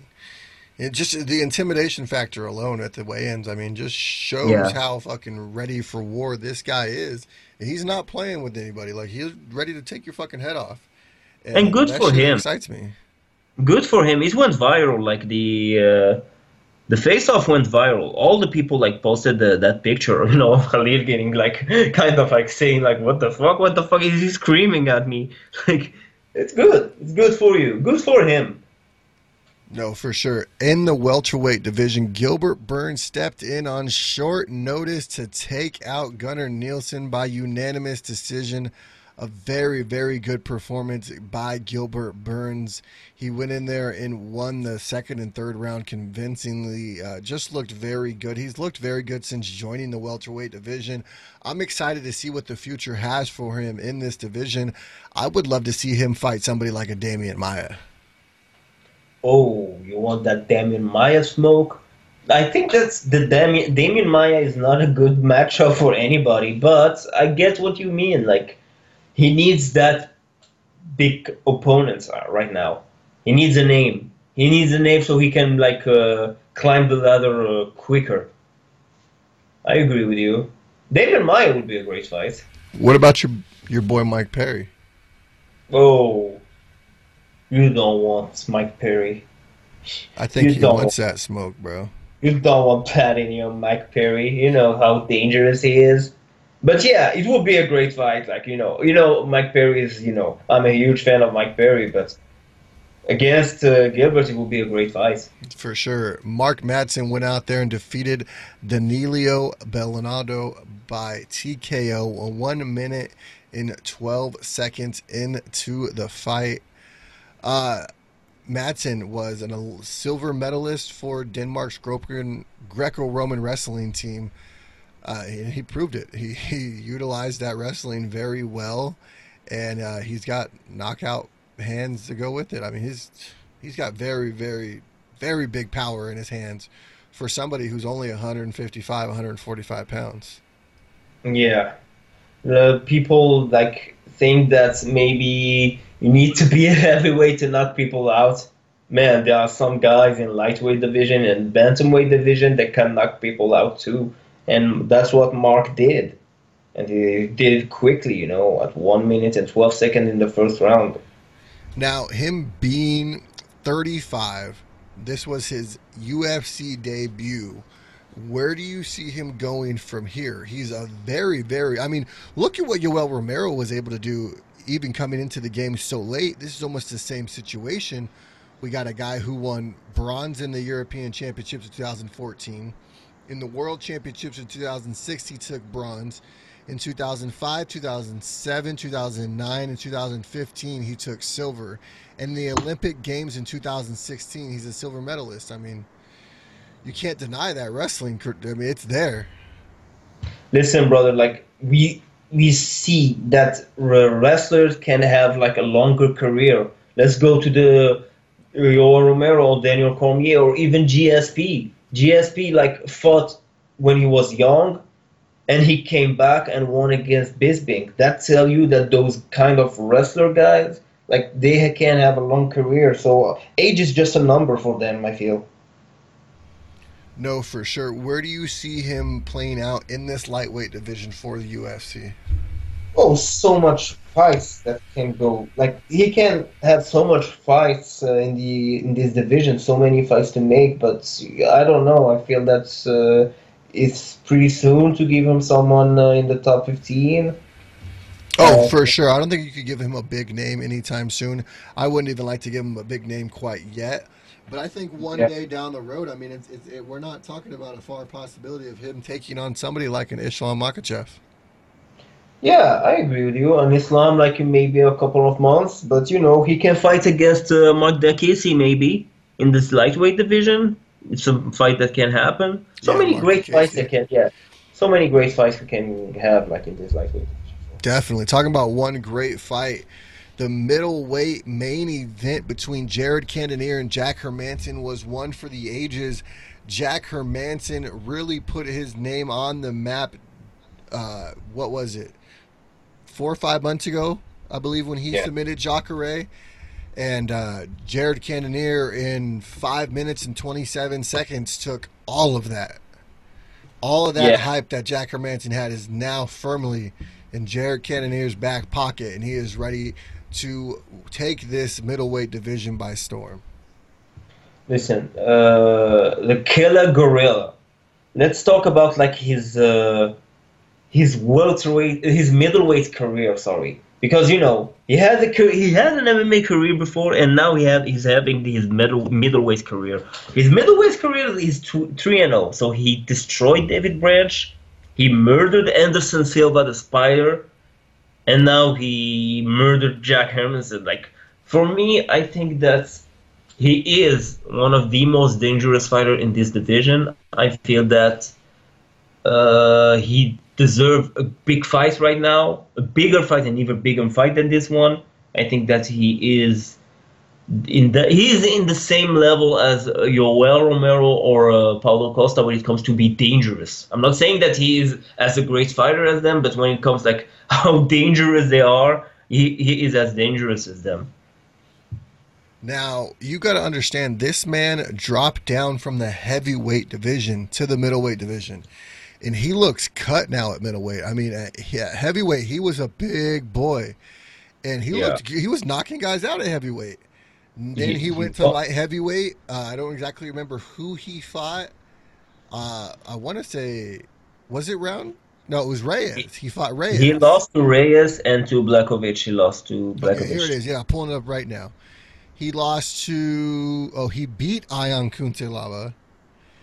It just, the intimidation factor alone at the weigh-ins, I mean, just shows how fucking ready for war this guy is. And he's not playing with anybody. Like, he's ready to take your fucking head off. And good for him. Excites me. Good for him. It went viral. Like, the face-off went viral. All the people, like, posted that picture, you know, of Khalil getting, like, kind of, like, saying, like, what the fuck is he screaming at me? Like, it's good. It's good for you. Good for him. No, for sure. In the welterweight division, Gilbert Burns stepped in on short notice to take out Gunnar Nielsen by unanimous decision. A very, very good performance by Gilbert Burns. He went in there and won the second and third round convincingly. Just looked very good. He's looked very good since joining the welterweight division. I'm excited to see what the future has for him in this division. I would love to see him fight somebody like a Damian Maia. Oh, you want that Damian Maia smoke? I think that's the Damian Maia is not a good matchup for anybody, but I get what you mean. Like, he needs that big opponent right now. He needs a name. He needs a name so he can, like, climb the ladder quicker. I agree with you. Damian Maia would be a great fight. What about your boy Mike Perry? Oh, you don't want Mike Perry. I think he wants that smoke, bro. You don't want that in your Mike Perry. You know how dangerous he is. But yeah, it would be a great fight. Like, you know, Mike Perry is, you know, I'm a huge fan of Mike Perry, but against Gilbert, it would be a great fight. For sure. Mark Madsen went out there and defeated Danilo Bellinado by TKO 1 minute and 12 seconds into the fight. Madsen was a silver medalist for Denmark's Greco-Roman wrestling team. He proved it. He utilized that wrestling very well, and he's got knockout hands to go with it. I mean, he's got very, very, very big power in his hands for somebody who's only 155, 145 pounds. Yeah. The people, like, think that maybe you need to be a heavyweight to knock people out. Man, there are some guys in lightweight division and bantamweight division that can knock people out too. And that's what Mark did. And he did it quickly, you know, at 1 minute and 12 seconds in the first round. Now, him being 35, this was his UFC debut. Where do you see him going from here? He's a very, very... I mean, look at what Yoel Romero was able to do even coming into the game so late. This is almost the same situation. We got a guy who won bronze in the European Championships in 2014. In the World Championships in 2006, he took bronze. In 2005, 2007, 2009, and 2015, he took silver. In the Olympic Games in 2016, he's a silver medalist. I mean, you can't deny that wrestling. I mean, it's there. Listen, brother, like, we see that wrestlers can have, like, a longer career. Let's go to the Yoel Romero, Daniel Cormier, or even GSP. GSP, like, fought when he was young, and he came back and won against Bisping. That tell you that those kind of wrestler guys like they can have a long career. So age is just a number for them, I feel. No, for sure. Where do you see him playing out in this lightweight division for the UFC? Oh, so much fights that can go. Like, he can have so much fights in this division, so many fights to make. But I don't know. I feel that's it's pretty soon to give him someone in the top 15. Oh, for sure. I don't think you could give him a big name anytime soon. I wouldn't even like to give him a big name quite yet. But I think one day down the road, I mean, we're not talking about a far possibility of him taking on somebody like an Islam Makhachev. Yeah, I agree with you. On Islam, like, maybe a couple of months. But, you know, he can fight against Nadia Cassim maybe in this lightweight division. It's a fight that can happen. So many great fights that can, so many great fights we can have, like, in this lightweight division. Definitely. Talking about one great fight, the middleweight main event between Jared Cannonier and Jack Hermanson was one for the ages. Jack Hermanson really put his name on the map, what was it, 4 or 5 months ago, I believe, when he submitted Jacare. And Jared Cannonier, in 5 minutes and 27 seconds, took all of that. All of that hype that Jack Hermanson had is now firmly in Jared Cannonier's back pocket, and he is ready to take this middleweight division by storm. Listen, the Killer Gorilla. Let's talk about, like, his welterweight, his middleweight career. Sorry, because, you know, he had an MMA career before, and now he's having his middleweight career. His middleweight career is 3-0. So he destroyed David Branch. He murdered Anderson Silva, the Spider, and now he murdered Jack Hermanson. Like, for me, I think that he is one of the most dangerous fighters in this division. I feel that he deserves a big fight right now, a bigger fight, an even bigger fight than this one. I think that he is in the same level as Yoel Romero or Paulo Costa when it comes to be dangerous. I'm not saying that he is as a great fighter as them, but when it comes, like, how dangerous they are, he is as dangerous as them. Now, you got to understand, this man dropped down from the heavyweight division to the middleweight division, and he looks cut now at middleweight. I mean, at heavyweight, he was a big boy, and he was knocking guys out at heavyweight. Then he went to light heavyweight. I don't exactly remember who he fought. I want to say, was it Round? No, it was Reyes. He fought Reyes. He lost to Reyes and to Blakovic. He lost to Blakovic. Okay, here it is. Yeah, I'm pulling it up right now. He lost to... Oh, he beat Ion Kuntelaba.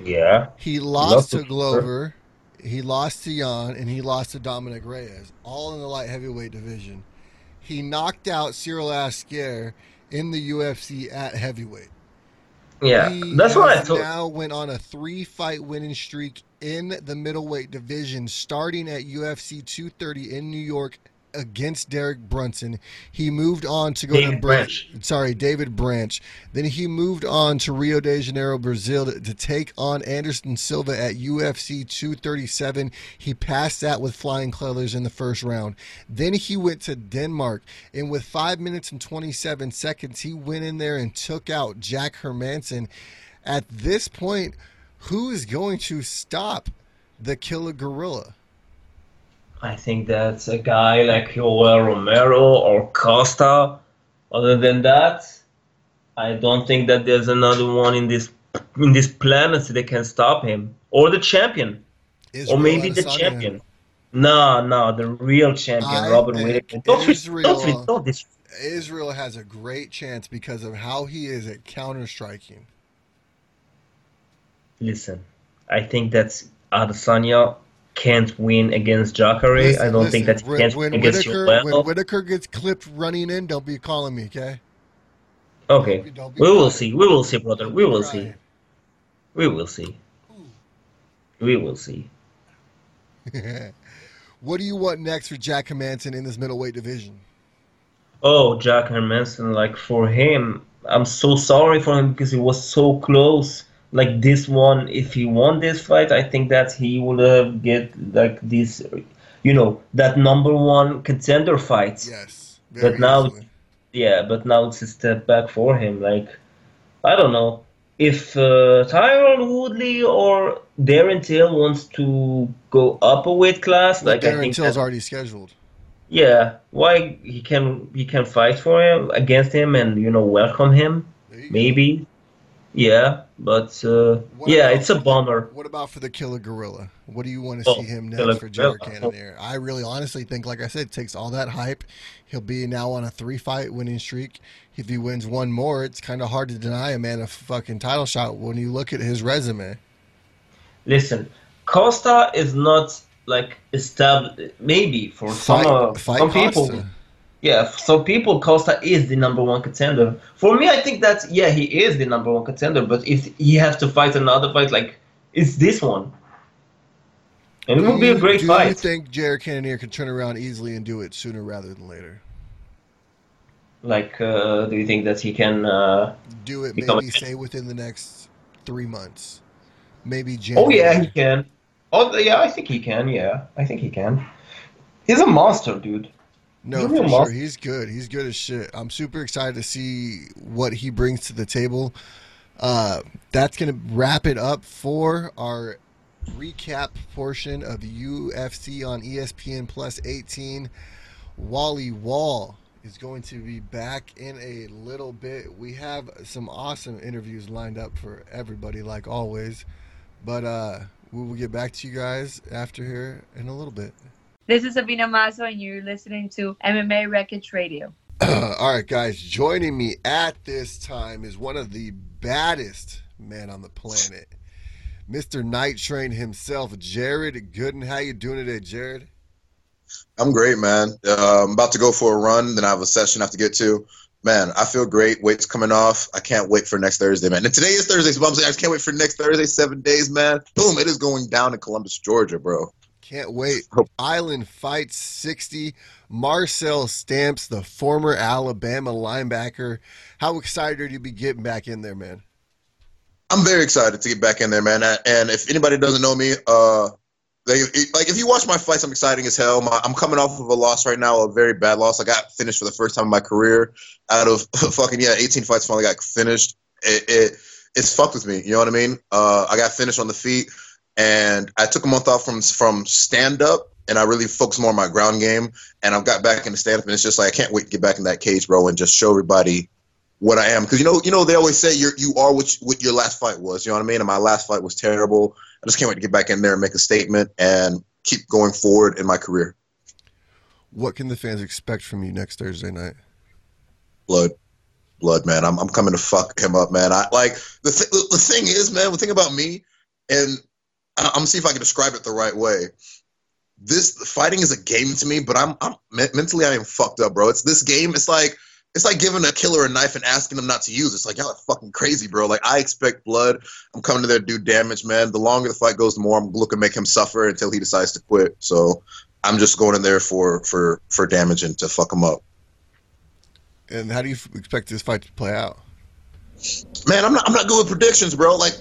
Yeah. He lost to Glover. He lost to Jan. And he lost to Dominic Reyes. All in the light heavyweight division. He knocked out Cyril Askier in the UFC at heavyweight. Yeah, that's what I told. He now went on a 3-fight winning streak in the middleweight division, starting at UFC 230 in New York against Derek Brunson. He moved on to go David Branch. Then he moved on to Rio de Janeiro, Brazil, to take on Anderson Silva at UFC 237. He passed that with flying colors in the first round. Then he went to Denmark, and with 5 minutes and 27 seconds, he went in there and took out Jack Hermanson. At this point, who is going to stop the Killer Gorilla? I think that's a guy like Yoel Romero or Costa. Other than that, I don't think that there's another one in this planet that can stop him. Or the champion. Israel or maybe Adesanya. The champion. No, the real champion, Robert Whitaker. Israel has a great chance because of how he is at counter-striking. Listen, I think that's Adesanya can't win against Jacare. I don't think that he can't win against Yoel. When Whitaker gets clipped running in, don't be calling me, okay? Okay. We will see. We will see, brother. We will see. What do you want next for Jack Hermanson in this middleweight division? Oh, Jack Hermanson, like, for him, I'm so sorry for him because he was so close. Like, this one, if he won this fight, I think that he would have get, like, this, you know, that number one contender fight. Yes. But now, Yeah, but now it's a step back for him. Like, I don't know. If Tyron Woodley or Darren Till wants to go up a weight class, well, like Darren Till's already scheduled. Yeah, why he can fight for him against him and welcome him maybe. Go. Yeah, but it's a bummer. What about for the Killer Gorilla? What do you want to see him next for Jared Cannonier? I really honestly think, like I said, it takes all that hype. He'll be now on a 3-fight winning streak. If he wins one more, it's kind of hard to deny a man a fucking title shot when you look at his resume. Listen, Costa is not like established. Maybe for some people, yeah. So people, Costa is the #1 contender. For me, I think that he is the #1 contender. But if he has to fight another fight, like it's this one, and it would be a great fight. Do you think Jared Cannonier can turn around easily and do it sooner rather than later? Like, do you think that he can do it? Maybe say within the next 3 months, maybe January. Oh yeah, he can. Oh yeah, I think he can. Yeah, I think he can. He's a monster, dude. No, for sure, he's good. He's good as shit. I'm super excited to see what he brings to the table. That's gonna wrap it up for our recap portion of UFC on ESPN Plus 18. Wally Wall is going to be back in a little bit. We have some awesome interviews lined up for everybody, like always. But we will get back to you guys after here in a little bit. This is Sabina Mazo, and you're listening to MMA Wreckage Radio. All right, guys. Joining me at this time is one of the baddest men on the planet, Mr. Night Train himself, Jared Gooden. How you doing today, Jared? I'm great, man. I'm about to go for a run, then I have a session I have to get to. Man, I feel great. Weight's coming off. I can't wait for next Thursday, man. And today is Thursday, so I'm saying I just can't wait for next Thursday, 7 days, man. Boom, it is going down in Columbus, Georgia, bro. Can't wait. Island Fights 60. Marcel Stamps, the former Alabama linebacker. How excited are you to be getting back in there, man? I'm very excited to get back in there, man. And if anybody doesn't know me, if you watch my fights, I'm exciting as hell. I'm coming off of a loss right now, a very bad loss. I got finished for the first time in my career. Out of 18 fights, finally got finished. It's fucked with me. You know what I mean? I got finished on the feet, and I took a month off from stand up, and I really focused more on my ground game. And I've got back into stand up, and it's just like I can't wait to get back in that cage, bro, and just show everybody what I am. Because you know, they always say you are what your last fight was. You know what I mean? And my last fight was terrible. I just can't wait to get back in there and make a statement and keep going forward in my career. What can the fans expect from you next Thursday night? Blood, man. I'm coming to fuck him up, man. The thing is, man. The thing about me, and I'm gonna see if I can describe it the right way. This fighting is a game to me, but I'm mentally I am fucked up, bro. It's this game. It's like giving a killer a knife and asking them not to use it. It's like, y'all are fucking crazy, bro. Like, I expect blood. I'm coming to there to do damage, man. The longer the fight goes, the more I'm looking to make him suffer until he decides to quit. So I'm just going in there for damage and to fuck him up. And how do you expect this fight to play out? Man, I'm not good with predictions, bro. Like,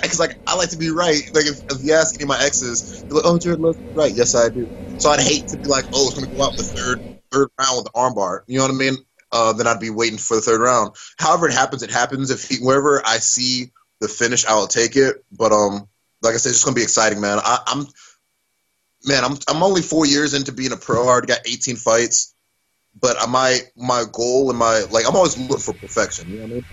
because I like to be right. Like, if you ask any of my exes, they're like, oh, Jared loves right. Yes, I do. So I'd hate to be like, oh, it's going to go out in the third round with the armbar. You know what I mean? Then I'd be waiting for the third round. However, it happens. Wherever I see the finish, I'll take it. But like I said, it's gonna be exciting, man. I'm only 4 years into being a pro. I already got 18 fights. But my goal and I'm always looking for perfection. You know what I mean?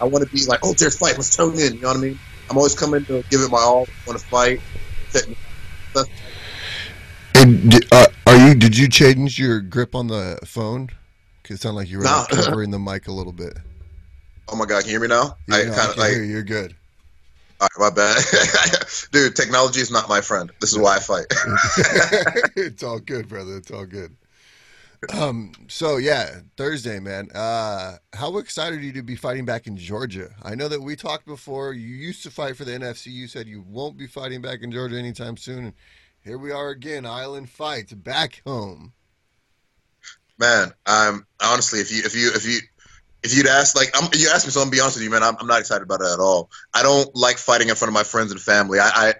I want to be like, oh, there's fight. Let's tone in. You know what I mean? I'm always coming to give it my all. Want to fight. That's Did you change your grip on the phone? Because it sounded like you were covering the mic a little bit. Oh my God, can you hear me now? I can hear you. You're good. All right, my bad, dude. Technology is not my friend. This is why I fight. It's all good, brother. It's all good. So yeah, Thursday, man. How excited are you to be fighting back in Georgia? I know that we talked before. You used to fight for the NFC. You said you won't be fighting back in Georgia anytime soon. And here we are again, Island Fights, back home. Man, I'm honestly, if you If you'd asked, like, you asked me, so I'm gonna be honest with you, man. I'm not excited about it at all. I don't like fighting in front of my friends and family. I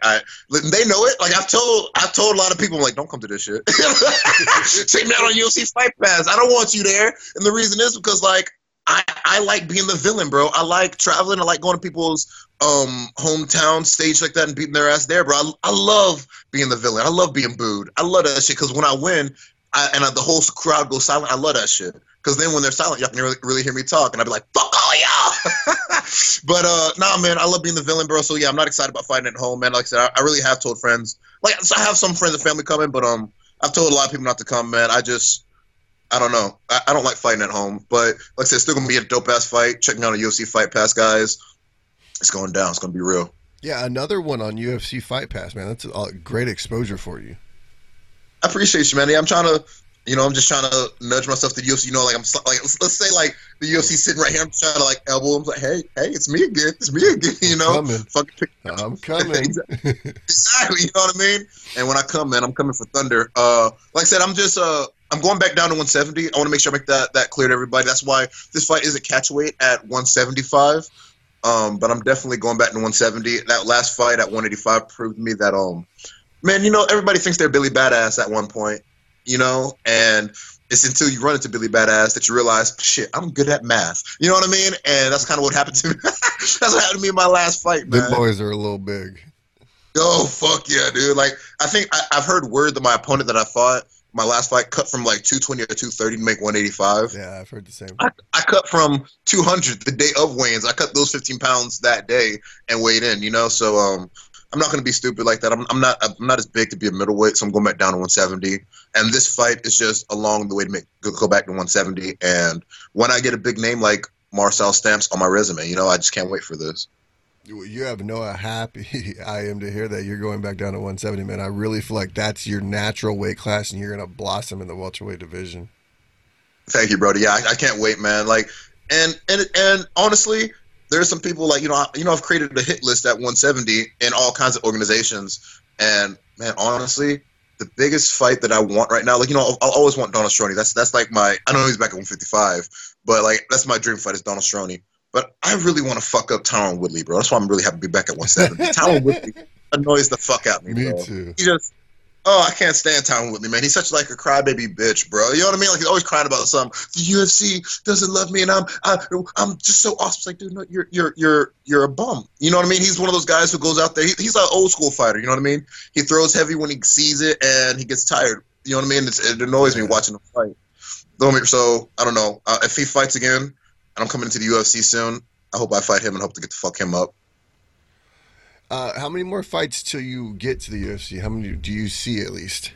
they know it. Like, I've told a lot of people, I'm like, don't come to this shit. Check me out on UFC Fight Pass. I don't want you there. And the reason is because, like, I like being the villain, bro. I like traveling. I like going to people's hometown stage like that and beating their ass there, bro. I love being the villain. I love being booed. I love that shit because when I win, the whole crowd goes silent. I love that shit. Because then when they're silent, y'all can really hear me talk. And I'd be like, fuck all y'all. But, nah, man, I love being the villain, bro. So, yeah, I'm not excited about fighting at home, man. Like I said, I really have told friends. Like, so I have some friends and family coming, but I've told a lot of people not to come, man. I don't know. I don't like fighting at home. But, like I said, it's still going to be a dope-ass fight. Check me out on UFC Fight Pass, guys. It's going down. It's going to be real. Yeah, another one on UFC Fight Pass, man. That's a great exposure for you. I appreciate you, man. Yeah, I'm trying to... You know, I'm just trying to nudge myself to the UFC. You know, like, I'm like, let's say, like, the UFC sitting right here. I'm trying to, like, elbow him. I'm like, hey, it's me again. It's me again, you know? I'm coming. Exactly, you know what I mean? And when I come, man, I'm coming for thunder. Like I said, I'm going back down to 170. I want to make sure I make that clear to everybody. That's why this fight is a catchweight at 175. But I'm definitely going back to 170. That last fight at 185 proved to me that, man, you know, everybody thinks they're Billy Badass at one point. You know, and it's until you run into Billy Badass that you realize, shit, I'm good at math. You know what I mean? And that's kind of what happened to me. That's what happened to me in my last fight, man. The boys are a little big. Oh, fuck yeah, dude. Like, I think I've heard word that my opponent that I fought, my last fight, cut from like 220 or 230 to make 185. Yeah, I've heard the same. I cut from 200 the day of weigh-ins. I cut those 15 pounds that day and weighed in, you know? So I'm not going to be stupid like that. I'm not as big to be a middleweight, so I'm going back down to 170. And this fight is just along the way to go back to 170. And when I get a big name like Marcel Stamps on my resume, you know, I just can't wait for this. You have no idea how happy I am to hear that you're going back down to 170, man. I really feel like that's your natural weight class, and you're going to blossom in the welterweight division. Thank you, Brody. Yeah, I can't wait, man. Like, and honestly, there's some people like, you know, I've created a hit list at 170 in all kinds of organizations. And man, honestly, the biggest fight that I want right now, like, you know, I always want Donald Cerrone. That's like my, I know he's back at 155, but like, that's my dream fight is Donald Cerrone. But I really want to fuck up Tyron Woodley, bro. That's why I'm really happy to be back at 170. Tyron Woodley annoys the fuck out of me, bro. Me too. He just, oh, I can't stand Tyron Woodley, man. He's such like a crybaby bitch, bro. You know what I mean? Like he's always crying about something. The UFC doesn't love me, and I'm just so awesome. It's like, dude, no, you're a bum. You know what I mean? He's one of those guys who goes out there. He's an old school fighter. You know what I mean? He throws heavy when he sees it, and he gets tired. You know what I mean? It annoys me watching him fight. So I don't know if he fights again, and I'm coming into the UFC soon. I hope I fight him and hope to get to fuck him up. How many more fights till you get to the UFC? How many do you see at least?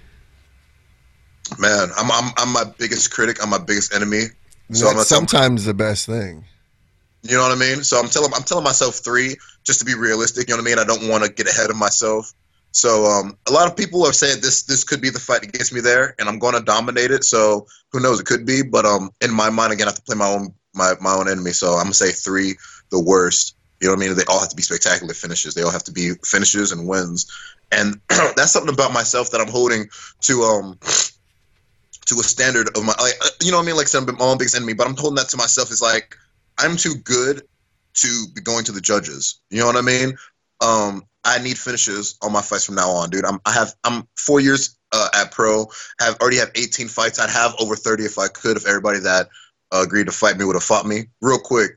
Man, I'm my biggest critic. I'm my biggest enemy. So that's sometimes the best thing. You know what I mean? So I'm telling myself 3 just to be realistic. You know what I mean? I don't want to get ahead of myself. So a lot of people have said this could be the fight that gets me there, and I'm going to dominate it. So who knows? It could be, but in my mind, again, I have to play my own enemy. So I'm gonna say 3, the worst. You know what I mean? They all have to be spectacular finishes. They all have to be finishes and wins. And that's something about myself that I'm holding to a standard of my, like, you know what I mean? Like, I'm my own biggest enemy, but I'm holding that to myself. It's like, I'm too good to be going to the judges. You know what I mean? I need finishes on my fights from now on, dude. I'm 4 years at pro. I've already have 18 fights. I'd have over 30 if I could, if everybody that agreed to fight me would have fought me. Real quick,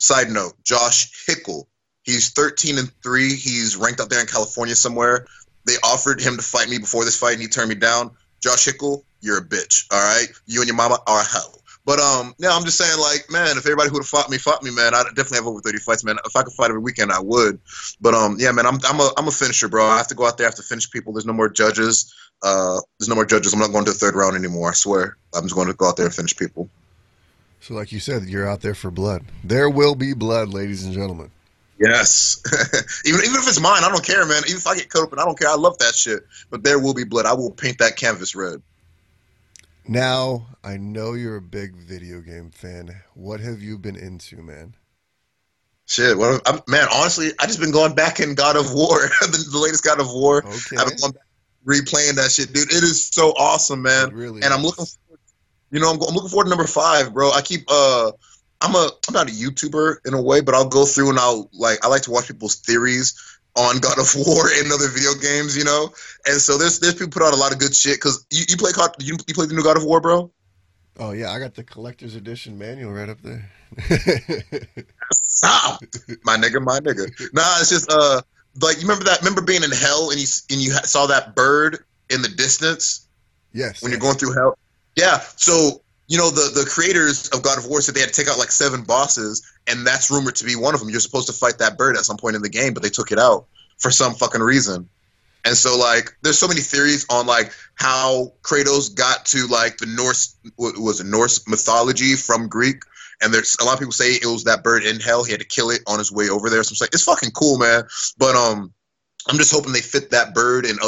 side note, Josh Hickle, he's 13-3. He's ranked out there in California somewhere. They offered him to fight me before this fight, and he turned me down. Josh Hickle, you're a bitch, all right? You and your mama are a hoe. But, yeah, I'm just saying, like, man, if everybody who would have fought me, man, I'd definitely have over 30 fights, man. If I could fight every weekend, I would. But, yeah, man, I'm a finisher, bro. I have to go out there. I have to finish people. There's no more judges. I'm not going to the third round anymore, I swear. I'm just going to go out there and finish people. So like you said, you're out there for blood. There will be blood, ladies and gentlemen. Yes. even if it's mine, I don't care, man. Even if I get cut open, I don't care. I love that shit. But there will be blood. I will paint that canvas red. Now, I know you're a big video game fan. What have you been into, man? Shit. Well, man, honestly, I just been going back in God of War, the latest God of War. Okay. I've been going back replaying that shit, dude. It is so awesome, man. It really is. And I'm looking You know, I'm looking forward to number 5, bro. I keep I'm not a YouTuber in a way, but I'll go through and I like to watch people's theories on God of War and other video games, you know. And so there's people put out a lot of good shit, because you play the new God of War, bro? Oh yeah, I got the collector's edition manual right up there. Stop, my nigga. Nah, it's just like, you remember that? Remember being in hell and you saw that bird in the distance? Yes. When you're going through hell. Yeah. So, you know, the creators of God of War said they had to take out like 7 bosses, and that's rumored to be one of them. You're supposed to fight that bird at some point in the game, but they took it out for some fucking reason. And so, like, there's so many theories on, like, how Kratos got to, like, the Norse mythology from Greek. And there's a lot of people say it was that bird in hell. He had to kill it on his way over there. So it's fucking cool, man. But I'm just hoping they fit that bird and a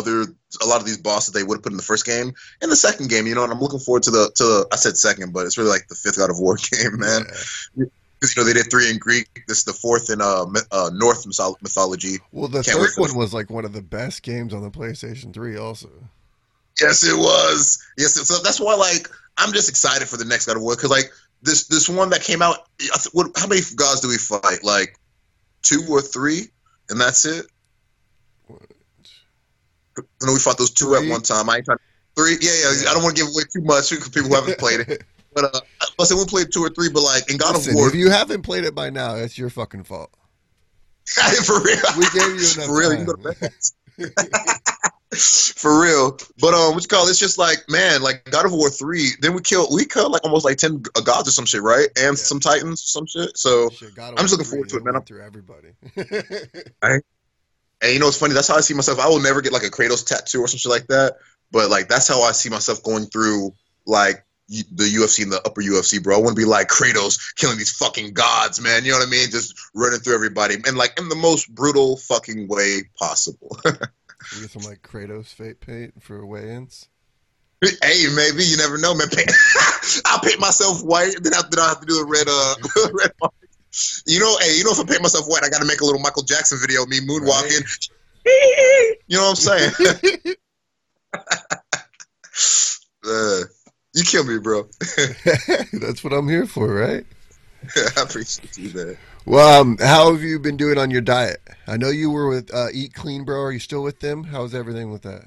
lot of these bosses they would have put in the first game and the second game, you know. And I'm looking forward to the I said second, but it's really like the 5th God of War game, man. Yeah. You know, they did 3 in Greek. This is the 4th in Norse mythology. Well, the 3rd one was like one of the best games on the PlayStation 3 also. Yes, it was. Yes, so that's why, like, I'm just excited for the next God of War, because, like, this one that came out, how many gods do we fight? Like 2 or 3, and that's it? What? I know we fought those 2 3? At one time. I ain't trying to, 3? Yeah. I don't want to give away too much for people who haven't played it. But I said we played 2 or 3, but like in God of War, if you haven't played it by now, that's your fucking fault. For real, we gave you enough. For real, time. You know. For real, but it's just like, man, like God of War 3. Then we killed like almost like 10 gods or some shit, right? And some titans, some shit. So I'm just looking forward to it, man. I'm through everybody. Right? And you know what's funny? That's how I see myself. I will never get like a Kratos tattoo or some shit like that. But like that's how I see myself going through like the UFC and the upper UFC, bro. I wouldn't be like Kratos killing these fucking gods, man. You know what I mean? Just running through everybody and like in the most brutal fucking way possible. You get some like Kratos fate paint for weigh-ins. Hey, maybe, you never know, man. I'll paint myself white, then after that I'll have to do the red red mark. You know, hey, you know, if I paint myself white, I gotta make a little Michael Jackson video of me moonwalking. Right. You know what I'm saying? You kill me, bro. That's what I'm here for, right? I appreciate you, man. Well, how have you been doing on your diet? I know you were with Eat Clean, bro. Are you still with them? How's everything with that?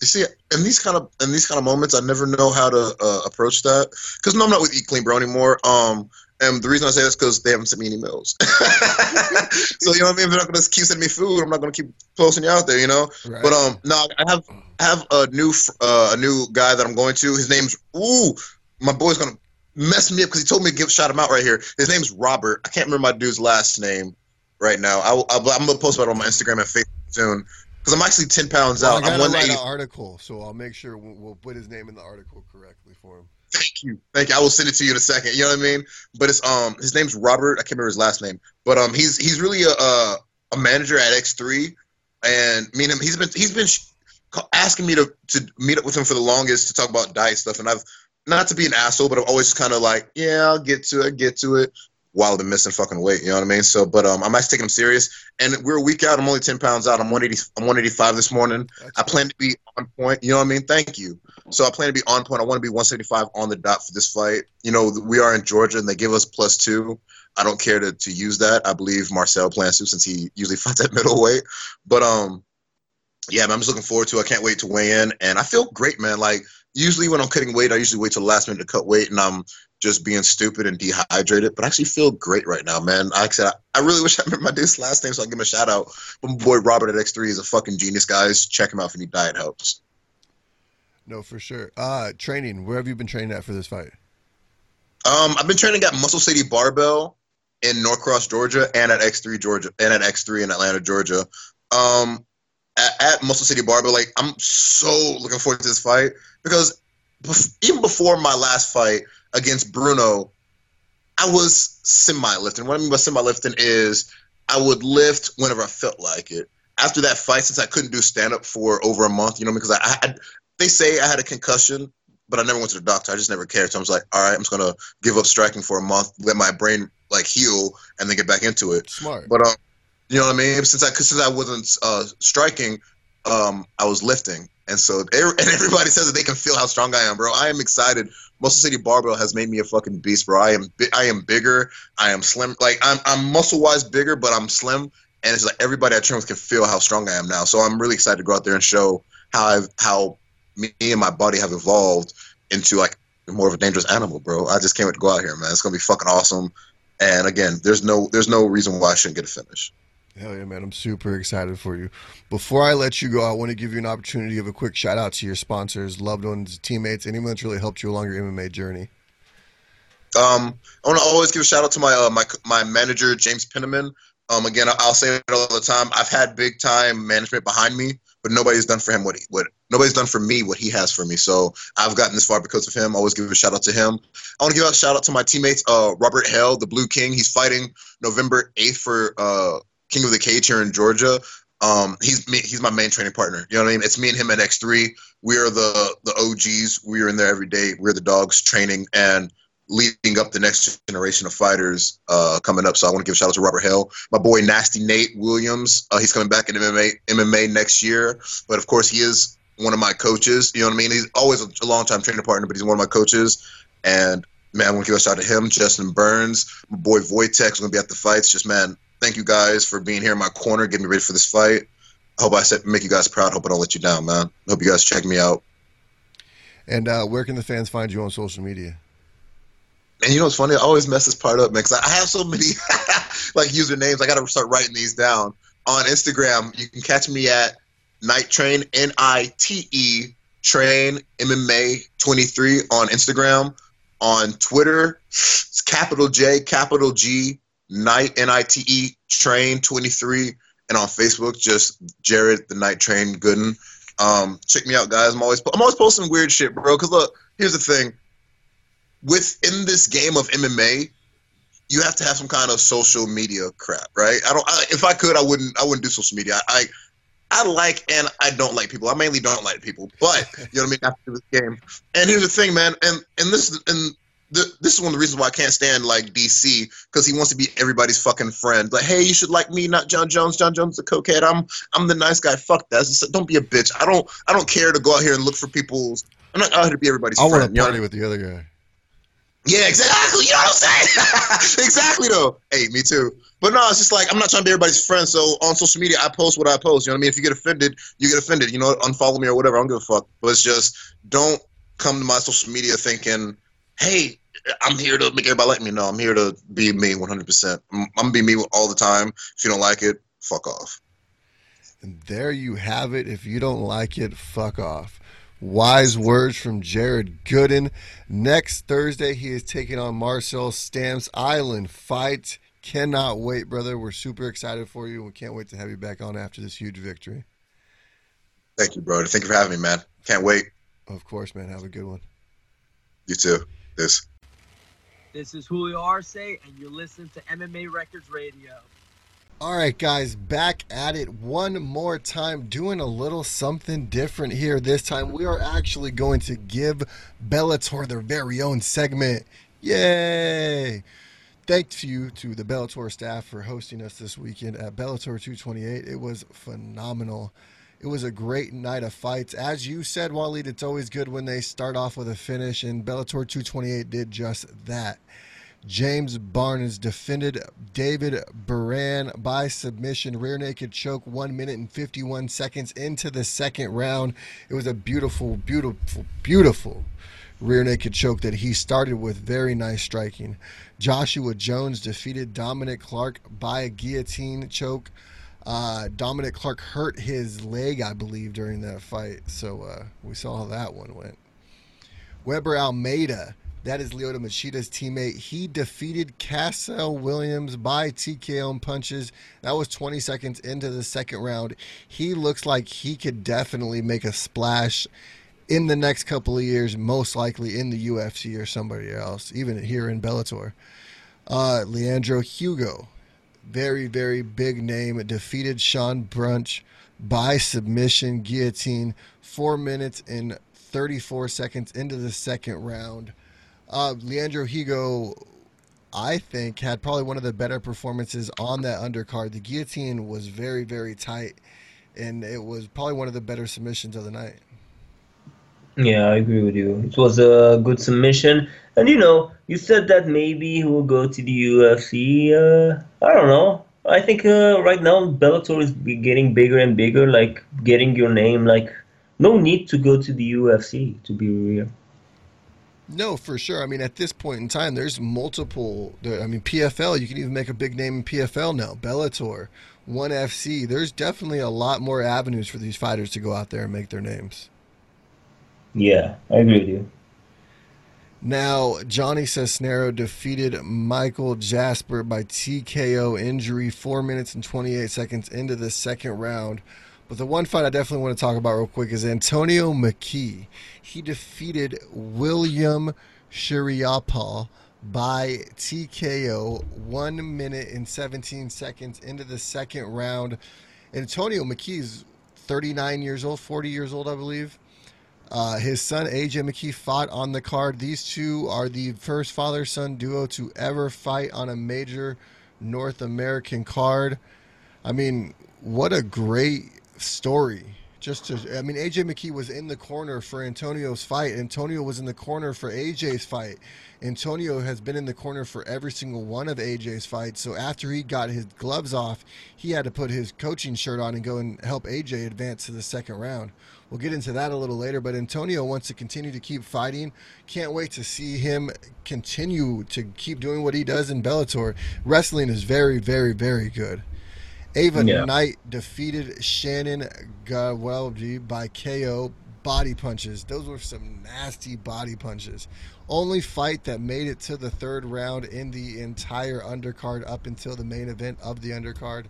You see, in these kind of moments, I never know how to approach that, because no, I'm not with Eat Clean, bro, anymore. And the reason I say that's because they haven't sent me any meals. So you know what I mean? If they're not gonna keep sending me food, I'm not gonna keep posting you out there, you know. Right. But no, I have a new guy that I'm going to. His name's my boy's gonna mess me up because he told me to shout him out right here. His name's Robert. I can't remember my dude's last name right now. I'm gonna post about it on my Instagram and Facebook soon, because I'm actually 10 pounds out. I gotta write an article, so I'll make sure we'll put his name in the article correctly for him. Thank you. I will send it to you in a second. You know what I mean? But it's his name's Robert. I can't remember his last name, but he's really a manager at X3, and me and him, he's been asking me to meet up with him for the longest to talk about diet stuff, and I've, not to be an asshole, but I've always just kind of like, yeah, I'll get to it, while I've been missing fucking weight. You know what I mean? So, but I'm actually taking him serious, and we're a week out. I'm only 10 pounds out. I'm 185 this morning. I plan to be on point. You know what I mean? Thank you. So I plan to be on point. I want to be 175 on the dot for this fight. You know, we are in Georgia, and they give us +2. I don't care to use that. I believe Marcel plans to, since he usually fights at middleweight. But yeah, man, I'm just looking forward to it. I can't wait to weigh in, and I feel great, man. Like, usually when I'm cutting weight, I usually wait till the last minute to cut weight, and I'm just being stupid and dehydrated. But I actually feel great right now, man. Like I said, I really wish I remembered my dude's last name so I can give him a shout out. But my boy Robert at X3 is a fucking genius, guys. Check him out if any diet helps. No, for sure. Training. Where have you been training at for this fight? I've been training at Muscle City Barbell in Norcross, Georgia, and at X3 Georgia, and at X3 in Atlanta, Georgia. At Muscle City Barbell, like, I'm so looking forward to this fight, because even before my last fight against Bruno, I was semi-lifting. What I mean by semi-lifting is I would lift whenever I felt like it. After that fight, since I couldn't do stand-up for over a month, you know, because they say I had a concussion, but I never went to the doctor. I just never cared. So I was like, all right, I'm just going to give up striking for a month, let my brain, like, heal, and then get back into it. Smart. But, you know what I mean? Since I wasn't striking, I was lifting. And so everybody says that they can feel how strong I am, bro. I am excited Muscle City Barbell has made me a fucking beast, bro. I am bigger. I am slim. Like, I'm muscle-wise bigger, but I'm slim. And it's like everybody I train with can feel how strong I am now. So I'm really excited to go out there and show how me and my body have evolved into, like, more of a dangerous animal, bro. I just can't wait to go out here, man. It's going to be fucking awesome. And, again, there's no reason why I shouldn't get a finish. Hell yeah, man. I'm super excited for you. Before I let you go, I want to give you an opportunity to give a quick shout-out to your sponsors, loved ones, teammates, anyone that's really helped you along your MMA journey. I want to always give a shout-out to my my manager, James Penniman. Again, I'll say it all the time. I've had big-time management behind me, but nobody's done for me what he has for me. So I've gotten this far because of him. I always give a shout-out to him. I want to give a shout-out to my teammates, Robert Hell, the Blue King. He's fighting November 8th for King of the Cage here in Georgia. He's my main training partner. You know what I mean? It's me and him at X3. We are the OGs. We are in there every day. We're the dogs training and leading up the next generation of fighters coming up. So I want to give a shout out to Robert Hill, my boy Nasty Nate Williams. He's coming back in MMA next year. But of course, he is one of my coaches. You know what I mean? He's always a long-time training partner, but he's one of my coaches. And man, I want to give a shout out to him, Justin Burns, my boy Wojtek's going to be at the fights. Just, man, thank you guys for being here in my corner, getting me ready for this fight. I hope I make you guys proud. I hope I don't let you down, man. I hope you guys check me out. And where can the fans find you on social media? And you know what's funny? I always mess this part up, man, because I have so many like usernames. I got to start writing these down. On Instagram, you can catch me at Night Train, N-I-T-E, Train, MMA23 on Instagram. On Twitter, it's capital J, capital G, Night, N-I-T-E, Train 23, and on Facebook, just Jared the Night Train Gooden. Check me out, guys. I'm always posting weird shit, bro. Because look, here's the thing: within this game of MMA, you have to have some kind of social media crap, right? If I could, I wouldn't do social media. I like and I don't like people. I mainly don't like people, but you know what I mean. After this game, and here's the thing, man, this is one of the reasons why I can't stand, like, DC, because he wants to be everybody's fucking friend. Like, hey, you should like me, not John Jones. John Jones is a cokehead. I'm the nice guy. Fuck that. Just, don't be a bitch. I don't care to go out here and look for people's. I'm not out here to be everybody's friend. I want to party with the other guy. Yeah, exactly. You know what I'm saying? Exactly, though. Hey, me too. But no, it's just like, I'm not trying to be everybody's friend. So on social media, I post what I post. You know what I mean? If you get offended, you get offended. You know, unfollow me or whatever. I don't give a fuck. But it's just, don't come to my social media thinking, hey, I'm here to make everybody like me. No, I'm here to be me 100%. I'm going to be me all the time. If you don't like it, fuck off. And there you have it. If you don't like it, fuck off. Wise words from Jared Gooden. Next Thursday, he is taking on Marcel Stamps. Island Fights. Cannot wait, brother. We're super excited for you. We can't wait to have you back on after this huge victory. Thank you, bro. Thank you for having me, man. Can't wait. Of course, man. Have a good one. You too. This is Julio Arce, and you're listening to MMA Wreckage Radio. All right, guys, back at it one more time, doing a little something different here. This time, we are actually going to give Bellator their very own segment. Yay! Thank you to the Bellator staff for hosting us this weekend at Bellator 228. It was phenomenal. It was a great night of fights. As you said, Waleed, it's always good when they start off with a finish, and Bellator 228 did just that. James Barnes defended David Baran by submission, rear naked choke, 1 minute and 51 seconds into the second round. It was a beautiful, beautiful, beautiful rear naked choke that he started with. Very nice striking. Joshua Jones defeated Dominic Clark by a guillotine choke. Dominic Clark hurt his leg, I believe, during that fight. So we saw how that one went. Weber Almeida, that is Lyoto Machida's teammate, he defeated Cassell Williams by TKO and punches. That was 20 seconds into the second round. He looks like he could definitely make a splash in the next couple of years, most likely in the UFC or somebody else, even here in Bellator. Leandro Higo, very, very big name, defeated Sean Brunch by submission guillotine, 4 minutes and 34 seconds into the second round. Leandro Higo, I think, had probably one of the better performances on that undercard. The guillotine was very, very tight, and it was probably one of the better submissions of the night. Yeah, I agree with you. It was a good submission. And, you know, you said that maybe he will go to the UFC. I don't know. I think right now Bellator is getting bigger and bigger, like getting your name. Like, no need to go to the UFC, to be real. No, for sure. I mean, at this point in time, there's multiple. I mean, PFL, you can even make a big name in PFL now. Bellator, ONE FC. There's definitely a lot more avenues for these fighters to go out there and make their names. Yeah, I agree with you. Now, Johnny Cesnero defeated Michael Jasper by TKO injury 4 minutes and 28 seconds into the second round. But the one fight I definitely want to talk about real quick is Antonio McKee. He defeated William Shiriapal by TKO 1 minute and 17 seconds into the second round. Antonio McKee's 39 years old, 40 years old, I believe. His son, AJ McKee, fought on the card. These two are the first father-son duo to ever fight on a major North American card. I mean, what a great story. AJ McKee was in the corner for Antonio's fight. Antonio was in the corner for AJ's fight. Antonio has been in the corner for every single one of AJ's fights. So after he got his gloves off, he had to put his coaching shirt on and go and help AJ advance to the second round. We'll get into that a little later, but Antonio wants to continue to keep fighting. Can't wait to see him continue to keep doing what he does in Bellator. Wrestling is very, very, very good. Ava Knight defeated Shannon Gawelji by KO body punches. Those were some nasty body punches. Only fight that made it to the third round in the entire undercard up until the main event of the undercard.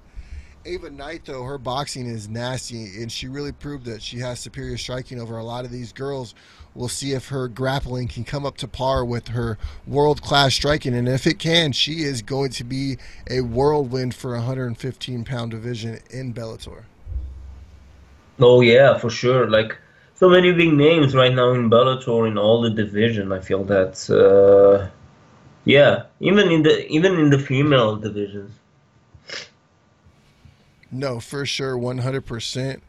Ava Knight, though, her boxing is nasty, and she really proved that she has superior striking over a lot of these girls. We'll see if her grappling can come up to par with her world-class striking, and if it can, she is going to be a whirlwind for a 115-pound division in Bellator. Oh, yeah, for sure. Like, so many big names right now in Bellator in all the division. I feel that, even in the female divisions. No, for sure, 100%. AJ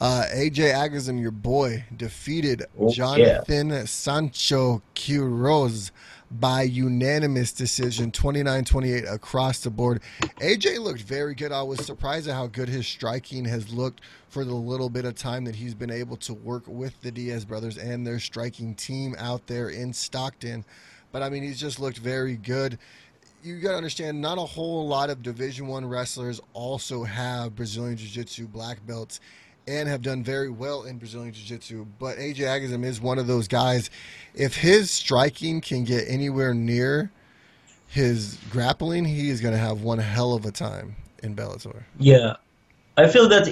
Agazim, your boy, defeated Sancho Quiroz by unanimous decision, 29-28 across the board. AJ looked very good. I was surprised at how good his striking has looked for the little bit of time that he's been able to work with the Diaz brothers and their striking team out there in Stockton. But, I mean, he's just looked very good. You got to understand, not a whole lot of Division I wrestlers also have Brazilian Jiu-Jitsu black belts and have done very well in Brazilian Jiu-Jitsu, but AJ Agazim is one of those guys. If his striking can get anywhere near his grappling, he is going to have one hell of a time in Bellator. Yeah. I feel that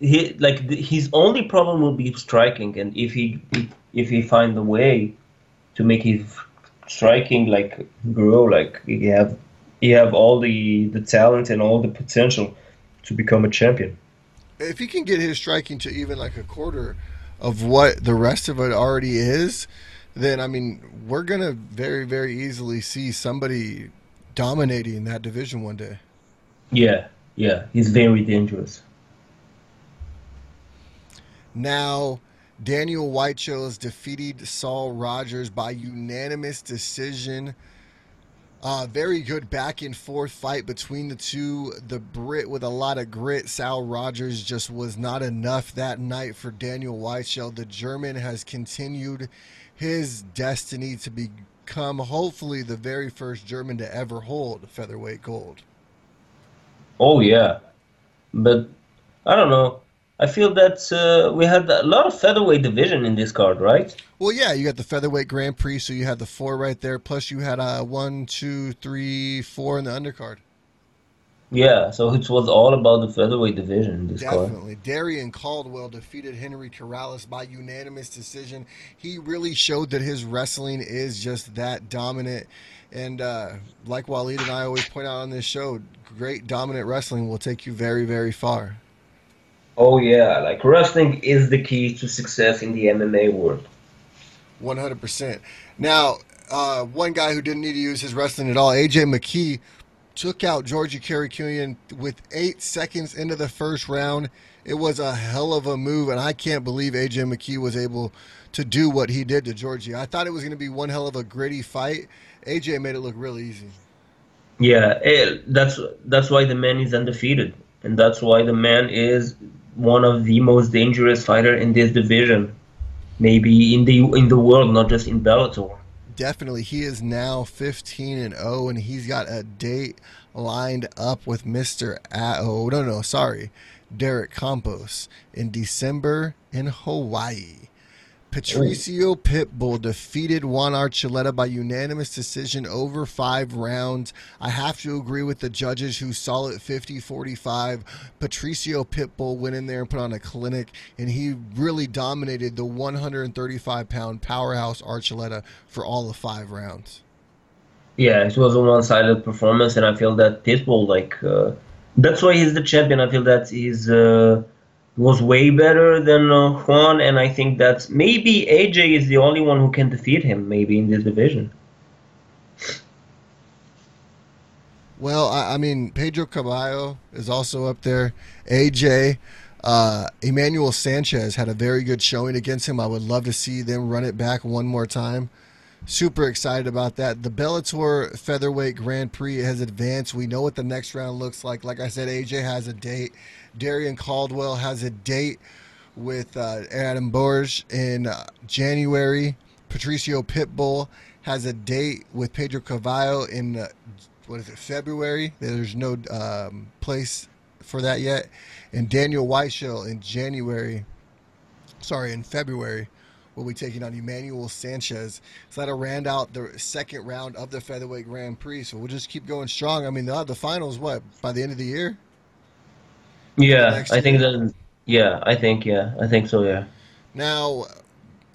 his only problem will be striking, and if he finds a way to make his striking like grow, like you have all the talent and all the potential to become a champion. If he can get his striking to even like a quarter of what the rest of it already is, then I mean we're gonna very, very easily see somebody dominating that division one day. Yeah, he's very dangerous. Now, Daniel Weichel defeated Saul Rogers by unanimous decision. Very good back-and-forth fight between the two. The Brit with a lot of grit, Saul Rogers, just was not enough that night for Daniel Weichel. The German has continued his destiny to become, hopefully, the very first German to ever hold featherweight gold. Oh, yeah. But I don't know. I feel that we had a lot of featherweight division in this card, right? Well, yeah, you got the featherweight Grand Prix, so you had the 4 right there. Plus, you had 1, 2, 3, 4 in the undercard. Yeah, so it was all about the featherweight division in this card. Definitely. Darian Caldwell defeated Henry Corrales by unanimous decision. He really showed that his wrestling is just that dominant. And like Waleed and I always point out on this show, great dominant wrestling will take you very, very far. Oh, yeah. Like, wrestling is the key to success in the MMA world. 100%. Now, one guy who didn't need to use his wrestling at all, AJ McKee, took out Georgie Karikoulian with 8 seconds into the first round. It was a hell of a move, and I can't believe AJ McKee was able to do what he did to Georgie. I thought it was going to be one hell of a gritty fight. AJ made it look really easy. Yeah, that's why the man is undefeated, and that's why the man is one of the most dangerous fighters in this division, maybe in the world, not just in Bellator. Definitely. He is now 15-0, and he's got a date lined up with Derek Campos in December in Hawaii. Patricio Pitbull defeated Juan Archuleta by unanimous decision over 5 rounds. I have to agree with the judges who saw it 50-45. Patricio Pitbull went in there and put on a clinic, and he really dominated the 135-pound powerhouse Archuleta for all of 5 rounds. Yeah, it was a one-sided performance, and I feel that Pitbull, that's why he's the champion. I feel that he's... was way better than Juan, and I think that maybe AJ is the only one who can defeat him, maybe, in this division. Well, I mean, Pedro Caballo is also up there. AJ, Emmanuel Sanchez had a very good showing against him. I would love to see them run it back one more time. Super excited about that. The Bellator Featherweight Grand Prix has advanced. We know what the next round looks like. Like I said, AJ has a date. Darian Caldwell has a date with Adam Borges in January. Patricio Pitbull has a date with Pedro Cavallo in, February. There's no place for that yet. And Daniel Weichel in February. We'll be taking on Emmanuel Sanchez. So that'll round out the second round of the Featherweight Grand Prix. So we'll just keep going strong. I mean, the finals, what, by the end of the year? Yeah, I think so, yeah. Now,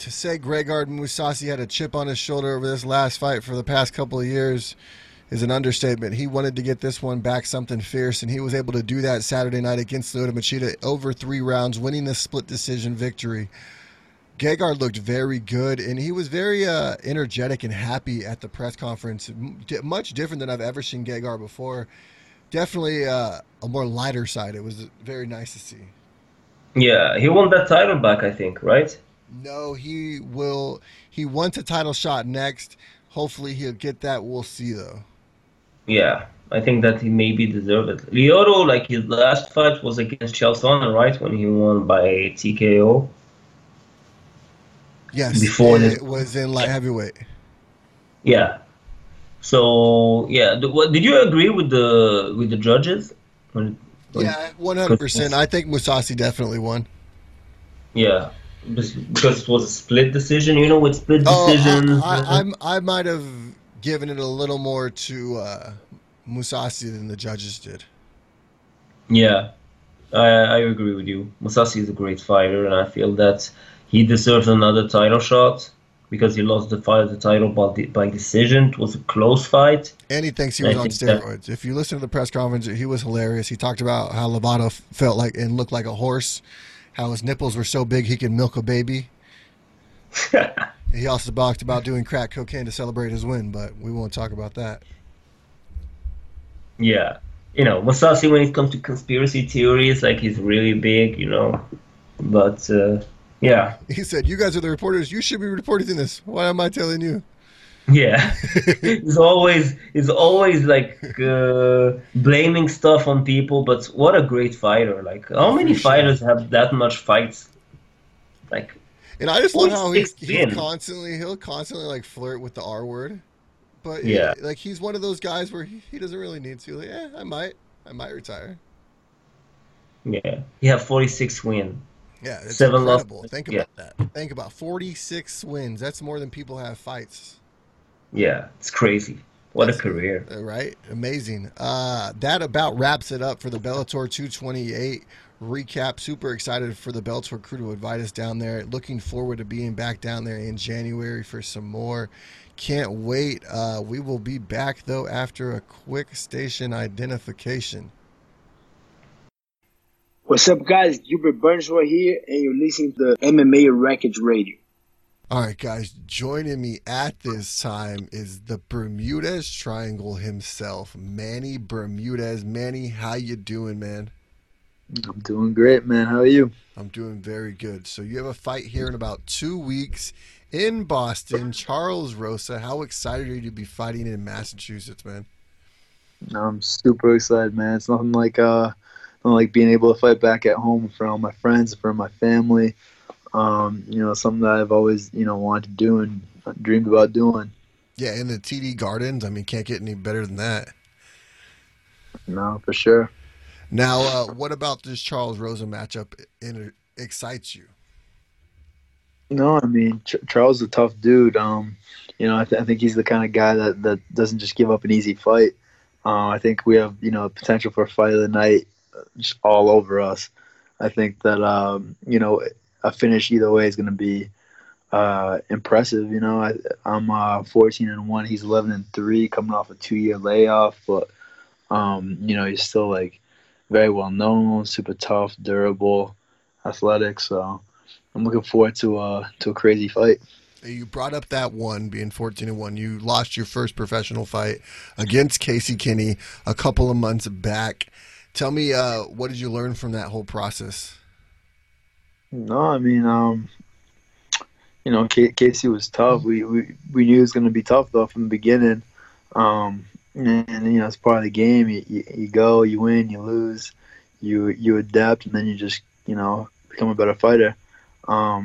to say Gegard Mousasi had a chip on his shoulder over this last fight for the past couple of years is an understatement. He wanted to get this one back something fierce, and he was able to do that Saturday night against Lyoto Machida over 3 rounds, winning the split decision victory. Gegard looked very good, and he was very energetic and happy at the press conference, much different than I've ever seen Gegard before. Definitely a more lighter side. It was very nice to see. Yeah, he won that title back, I think, right? No, he will. He wants a title shot next. Hopefully he'll get that. We'll see, though. Yeah, I think that he maybe deserved it. Lyoto, his last fight was against Chelson, right, when he won by TKO? Yes, before it was in light heavyweight. Yeah. So yeah, did you agree with the judges? Yeah, 100%. I think Mousasi definitely won. Yeah, because it was a split decision. You know, with split decisions. I might have given it a little more to Mousasi than the judges did. Yeah, I agree with you. Mousasi is a great fighter, and I feel that he deserves another title shot. Because he lost the fight, the title by decision. It was a close fight. And he thinks he was on steroids. If you listen to the press conference, he was hilarious. He talked about how Lovato felt like and looked like a horse, how his nipples were so big he could milk a baby. He also talked about doing crack cocaine to celebrate his win, but we won't talk about that. Yeah. You know, Mousasi, when it comes to conspiracy theories, he's really big, But... yeah. He said, you guys are the reporters. You should be reporting this. Why am I telling you? Yeah. He's always blaming stuff on people. But what a great fighter. How many fighters have that much fights? And I just love how he'll constantly flirt with the R word. But yeah, he's one of those guys where he doesn't really need to. I might retire. Yeah. He had 46 wins. Yeah, it's incredible. Think about that. Think about 46 wins. That's more than people have fights. Yeah, it's crazy. That's a career. Right? Amazing. That about wraps it up for the Bellator 228 recap. Super excited for the Bellator crew to invite us down there. Looking forward to being back down there in January for some more. Can't wait. We will be back, though, after a quick station identification. What's up, guys? Gilbert Burns right here, and you're listening to MMA Wreckage Radio. All right, guys, joining me at this time is the Bermudez Triangle himself, Manny Bermudez. Manny, how you doing, man? I'm doing great, man. How are you? I'm doing very good. So you have a fight here in about 2 weeks in Boston, Charles Rosa. How excited are you to be fighting in Massachusetts, man? I'm super excited, man. It's nothing like being able to fight back at home for all my friends, for my family. Something that I've always, wanted to do and dreamed about doing. Yeah, in the TD Gardens, I mean, can't get any better than that. No, for sure. Now, what about this Charles Rosa matchup excites you? No, I mean, Charles is a tough dude. I think he's the kind of guy that doesn't just give up an easy fight. I think we have, potential for a fight of the night just all over us. I think that, a finish either way is going to be impressive. I'm 14-1. He's 11-3, coming off a 2-year layoff. But he's still very well known, super tough, durable, athletic. So I'm looking forward to a crazy fight. You brought up that one, being 14-1. You lost your first professional fight against Casey Kinney a couple of months back. Tell me, what did you learn from that whole process? No, I mean, Casey was tough. We knew it was going to be tough, though, from the beginning. It's part of the game. You go, you win, you lose, you adapt, and then you just, become a better fighter. I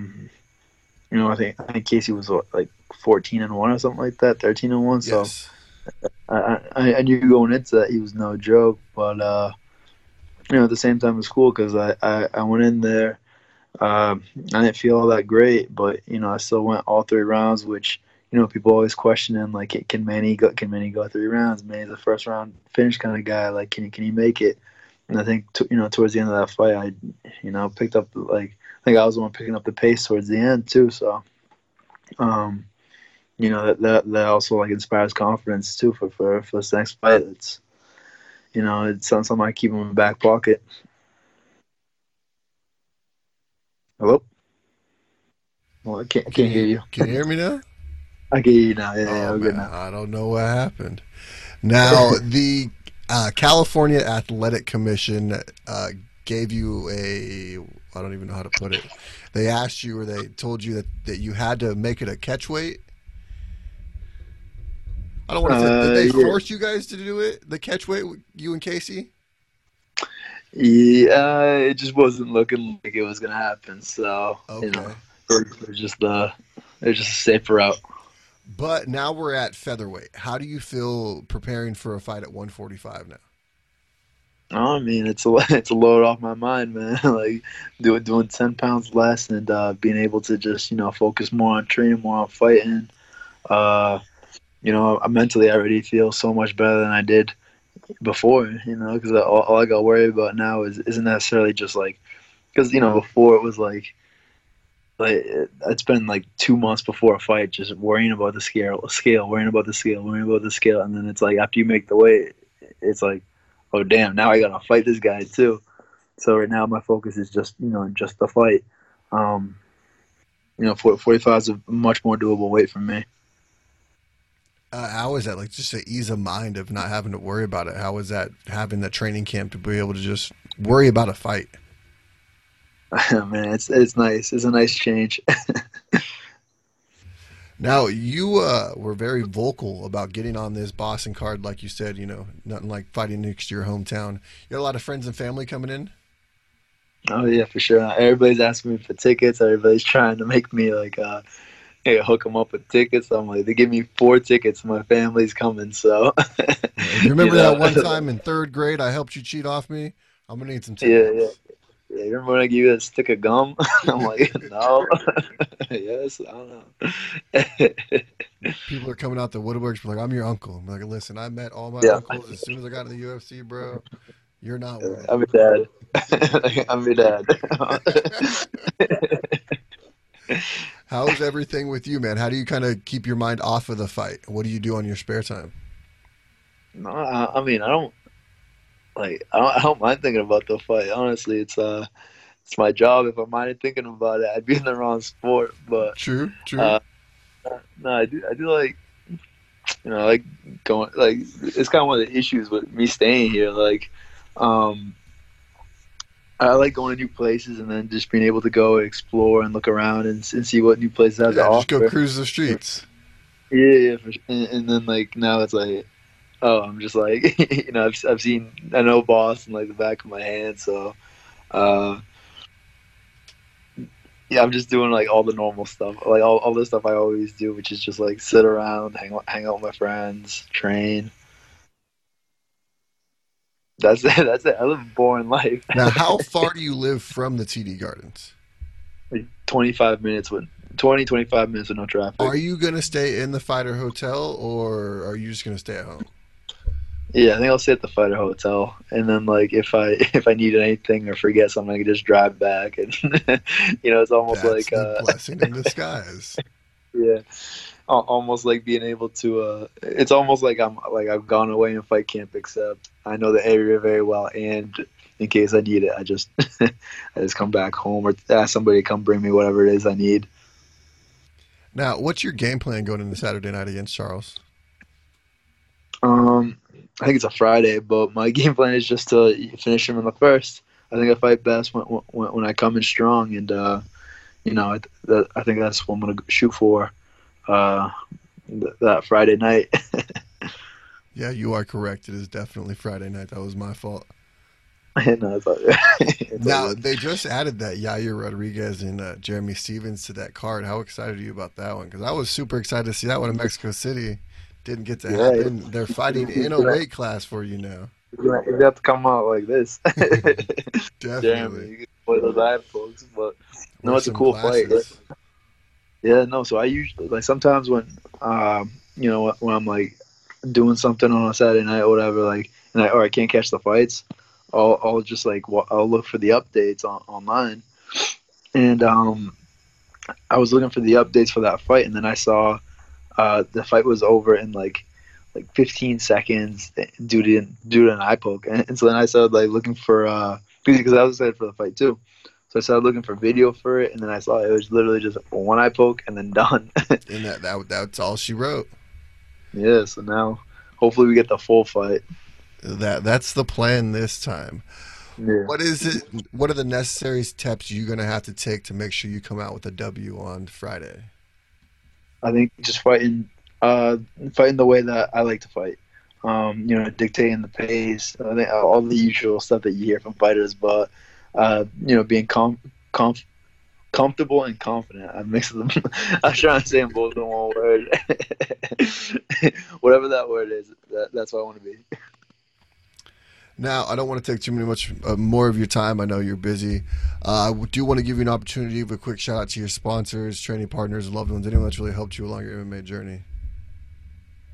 think Casey was 14-1 or something like that, 13-1. Yes. So I knew going into that he was no joke. But, at the same time, it was cool because I went in there. I didn't feel all that great, but I still went all 3 rounds, which people always questioning can Manny go 3 rounds? Manny's a first round finish kind of guy. Can he make it? And I think towards the end of that fight, I picked up I was the one picking up the pace towards the end too. So that also inspires confidence too for this next fight. It's it's something I keep in my back pocket. Hello? Well, I can't hear you. Can you hear me now? I can hear you now. Yeah, we're good now. I don't know what happened. Now, the California Athletic Commission gave you I don't even know how to put it. They asked you, or they told you that you had to make it a catch weight. I don't want to say, did they force you guys to do it, the catch weight, you and Casey? Yeah, it just wasn't looking like it was gonna happen. So okay. It was just a safer route. But now we're at featherweight. How do you feel preparing for a fight at 145 now? Oh, I mean, it's a load off my mind, man. Doing 10 pounds less and being able to just focus more on training, more on fighting. Mentally I already feel so much better than I did before, because all I got worried about now isn't necessarily just because before it was it's been 2 months before a fight just worrying about the scale, worrying about the scale, and then it's after you make the weight, it's oh damn, now I gotta fight this guy too. So right now my focus is just just the fight. 45 is a much more doable weight for me. How is that? Just the ease of mind of not having to worry about it. How is that having that training camp to be able to just worry about a fight? Man, it's nice. It's a nice change. Now, you were very vocal about getting on this Boston card, like you said. Nothing like fighting next to your hometown. You had a lot of friends and family coming in? Oh, yeah, for sure. Everybody's asking me for tickets. Everybody's trying to make me hook them up with tickets. I'm they give me 4 tickets. My family's coming, so. You remember that one time in 3rd grade I helped you cheat off me? I'm gonna need some tickets. Yeah. You remember when I gave you a stick of gum? I'm no. Yes, I don't know. People are coming out the woodworks. I'm your uncle. I'm listen, I met all my uncles as soon as I got in the UFC, bro. You're not one. I'm your dad. I'm your dad. How is everything with you, man? How do you kind of keep your mind off of the fight? What do you do on your spare time? No, I mean, I don't mind thinking about the fight. Honestly, It's my job. If I minded thinking about it, I'd be in the wrong sport. But true. No, I do like, you know, like going, like, it's kind of one of the issues with me staying here. Like, I like going to new places and then just being able to go explore and look around and see what new places have to offer. Just go cruise the streets. Yeah, for sure. And then, like, now it's like, oh, I'm just like, you know, I've seen, I know Boston like the back of my hand, so yeah, I'm just doing like all the normal stuff, like all the stuff I always do, which is just like sit around, hang out with my friends, train. That's it. I live a boring life. Now, how far do you live from the TD Gardens? Like 25 minutes with no traffic. Are you going to stay in the Fighter Hotel, or are you just going to stay at home? Yeah, I think I'll stay at the Fighter Hotel, and then like if I need anything or forget something, I can just drive back, and you know, it's almost that's like a blessing in disguise. Yeah. Almost like being able to it's almost like I've gone away in fight camp, except I know the area very well, and in case I need it, I just I come back home or ask somebody to come bring me whatever it is I need. Now, what's your game plan going into Saturday night against Charles? I think it's a Friday, but my game plan is just to finish him in the first. I think I fight best when I come in strong, and you know, I think that's what I'm going to shoot for that Friday night. Yeah, you are correct. It is definitely Friday night. That was my fault. No, now, they just added that Yair Rodriguez and Jeremy Stevens to that card. How excited are you about that one? Because I was super excited to see that one in Mexico City. Didn't get to happen. Yeah. They're fighting in a weight class for you now. You have to come out like this. Definitely. Damn, those eye folks, but no, it's a cool fight. Right? Yeah, no. So I usually, like, sometimes when you know, when I'm like doing something on a Saturday night or whatever, like, and I can't catch the fights, I'll just like I'll look for the updates online, and I was looking for the updates for that fight, and then I saw the fight was over in like 15 seconds due to an eye poke, and so then I started like looking for because I was excited for the fight too, so I started looking for video for it, and then I saw it was literally just one eye poke and then done. And that's all she wrote. Yeah, so now hopefully we get the full fight. That's the plan this time. Yeah. What are the necessary steps you're going to have to take to make sure you come out with a W on Friday? I think just fighting the way that I like to fight. You know, dictating the pace. I think all the usual stuff that you hear from fighters, but you know, being comfortable and confident. I mix them. I'm trying to say them both in one word. Whatever that word is, that's what I want to be. Now, I don't want to take too much more of your time. I know you're busy. I do want to give you an opportunity of a quick shout out to your sponsors, training partners, loved ones, anyone that's really helped you along your MMA journey.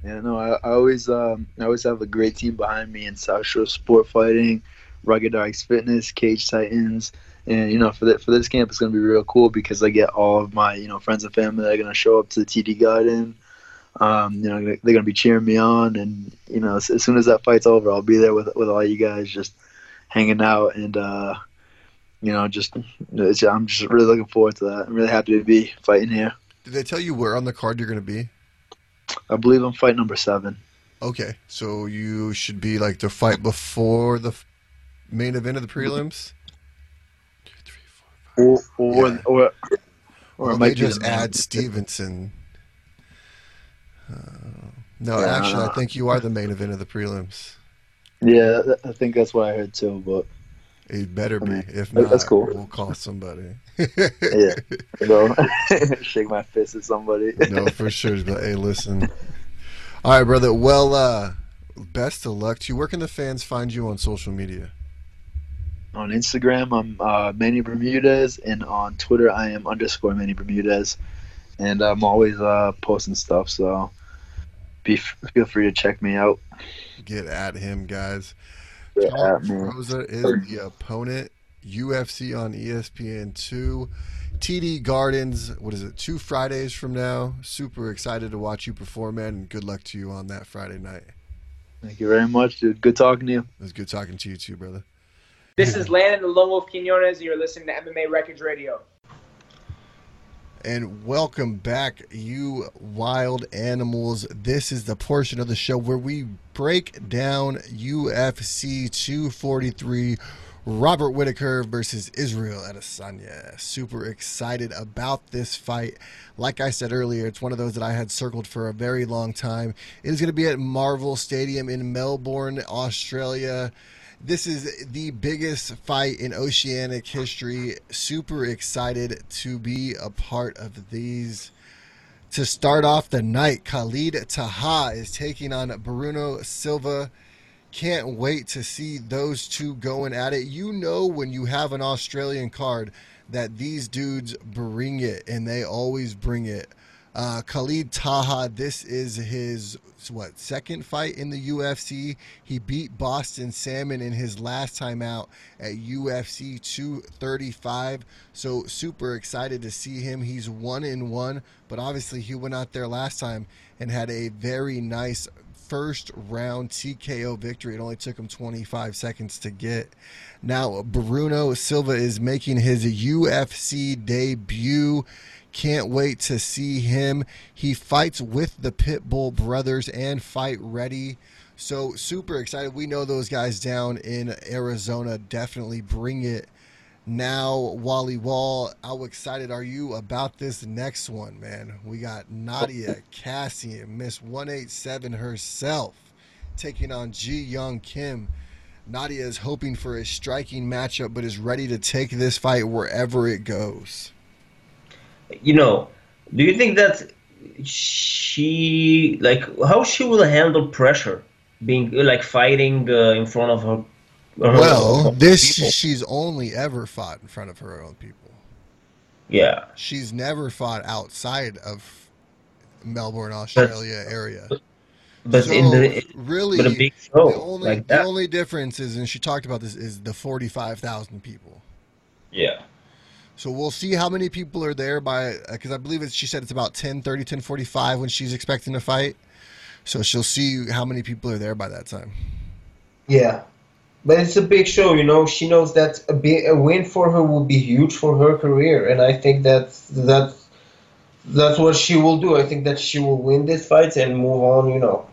Yeah, no, I always have a great team behind me in South Shore Sport Fighting, Rugged Dogs Fitness, Cage Titans, and you know, for this camp, it's going to be real cool because I get all of my, you know, friends and family that are going to show up to the TD Garden. You know, they're going to be cheering me on, and you know, as soon as that fight's over, I'll be there with all you guys, just hanging out, and you know, I'm just really looking forward to that. I'm really happy to be fighting here. Did they tell you where on the card you're going to be? I believe I'm fight number 7. Okay, so you should be like the fight before the main event of the prelims. 2, 3, 4, 5. Or well, it might just add Stevenson. No, yeah, actually, I think you are the main event of the prelims. Yeah, I think that's what I heard too. But it better be. I mean, if not, that's cool. We'll call somebody. Yeah, so, shake my fist at somebody. No, for sure. But hey, listen. All right, brother. Well, best of luck to you. Where can the fans find you on social media? On Instagram, I'm Manny Bermudez, and on Twitter, I am _ Manny Bermudez. And I'm always posting stuff, so feel free to check me out. Get at him, guys. Jorgen De Castro is the opponent. UFC on ESPN 2. TD Gardens, 2 Fridays from now. Super excited to watch you perform, man, and good luck to you on that Friday night. Thank you very much, dude. Good talking to you. It was good talking to you, too, brother. This is Landon, the Lone Wolf Quinones, and you're listening to MMA Wreckage Radio. And welcome back, you wild animals. This is the portion of the show where we break down UFC 243, Robert Whitaker versus Israel Adesanya. Super excited about this fight. Like I said earlier, it's one of those that I had circled for a very long time. It is going to be at Marvel Stadium in Melbourne, Australia. This is the biggest fight in Oceanic history. Super excited to be a part of these. To start off the night, Khalid Taha is taking on Bruno Silva. Can't wait to see those two going at it. You know when you have an Australian card that these dudes bring it, and they always bring it. Khalid Taha, this is his second fight in the UFC. He beat Boston Salmon in his last time out at UFC 235. So super excited to see him. He's 1-1, but obviously he went out there last time and had a very nice first round TKO victory. It only took him 25 seconds to get. Now Bruno Silva is making his UFC debut. Can't wait to see him. He fights with the Pitbull brothers and Fight Ready. So super excited. We know those guys down in Arizona definitely bring it. Now Wally Wall, how excited are you about this next one, man? We got Nadia Cassim, Miss 187 herself, taking on Ji Young Kim. Nadia is hoping for a striking matchup, but is ready to take this fight wherever it goes. You know, do you think that she, like, how she will handle pressure, being like fighting in front of her? Well, she's only ever fought in front of her own people. Yeah, she's never fought outside of Melbourne, Australia area. But so in really, but a big show the only difference is, and she talked about this, is the 45,000 people. Yeah. So we'll see how many people are there by, because I believe she said it's about 10:45 when she's expecting to fight. So she'll see how many people are there by that time. Yeah. But it's a big show, you know. She knows that a win for her will be huge for her career. And I think that's what she will do. I think that she will win this fight and move on, you know,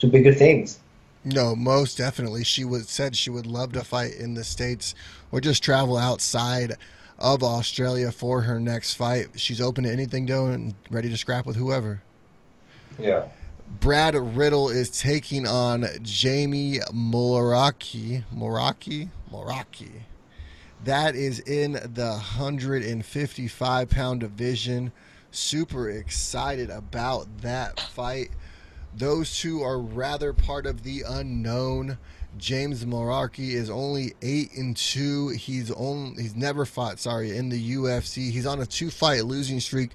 to bigger things. No, most definitely. She said she would love to fight in the States or just travel outside of Australia for her next fight. She's open to anything, though, and ready to scrap with whoever. Yeah. Brad Riddle is taking on Jamie Moraki. That is in the 155-pound division. Super excited about that fight. Those two are rather part of the unknown. James Moraki is only 8-2. He's never fought, in the UFC. He's on a 2-fight losing streak,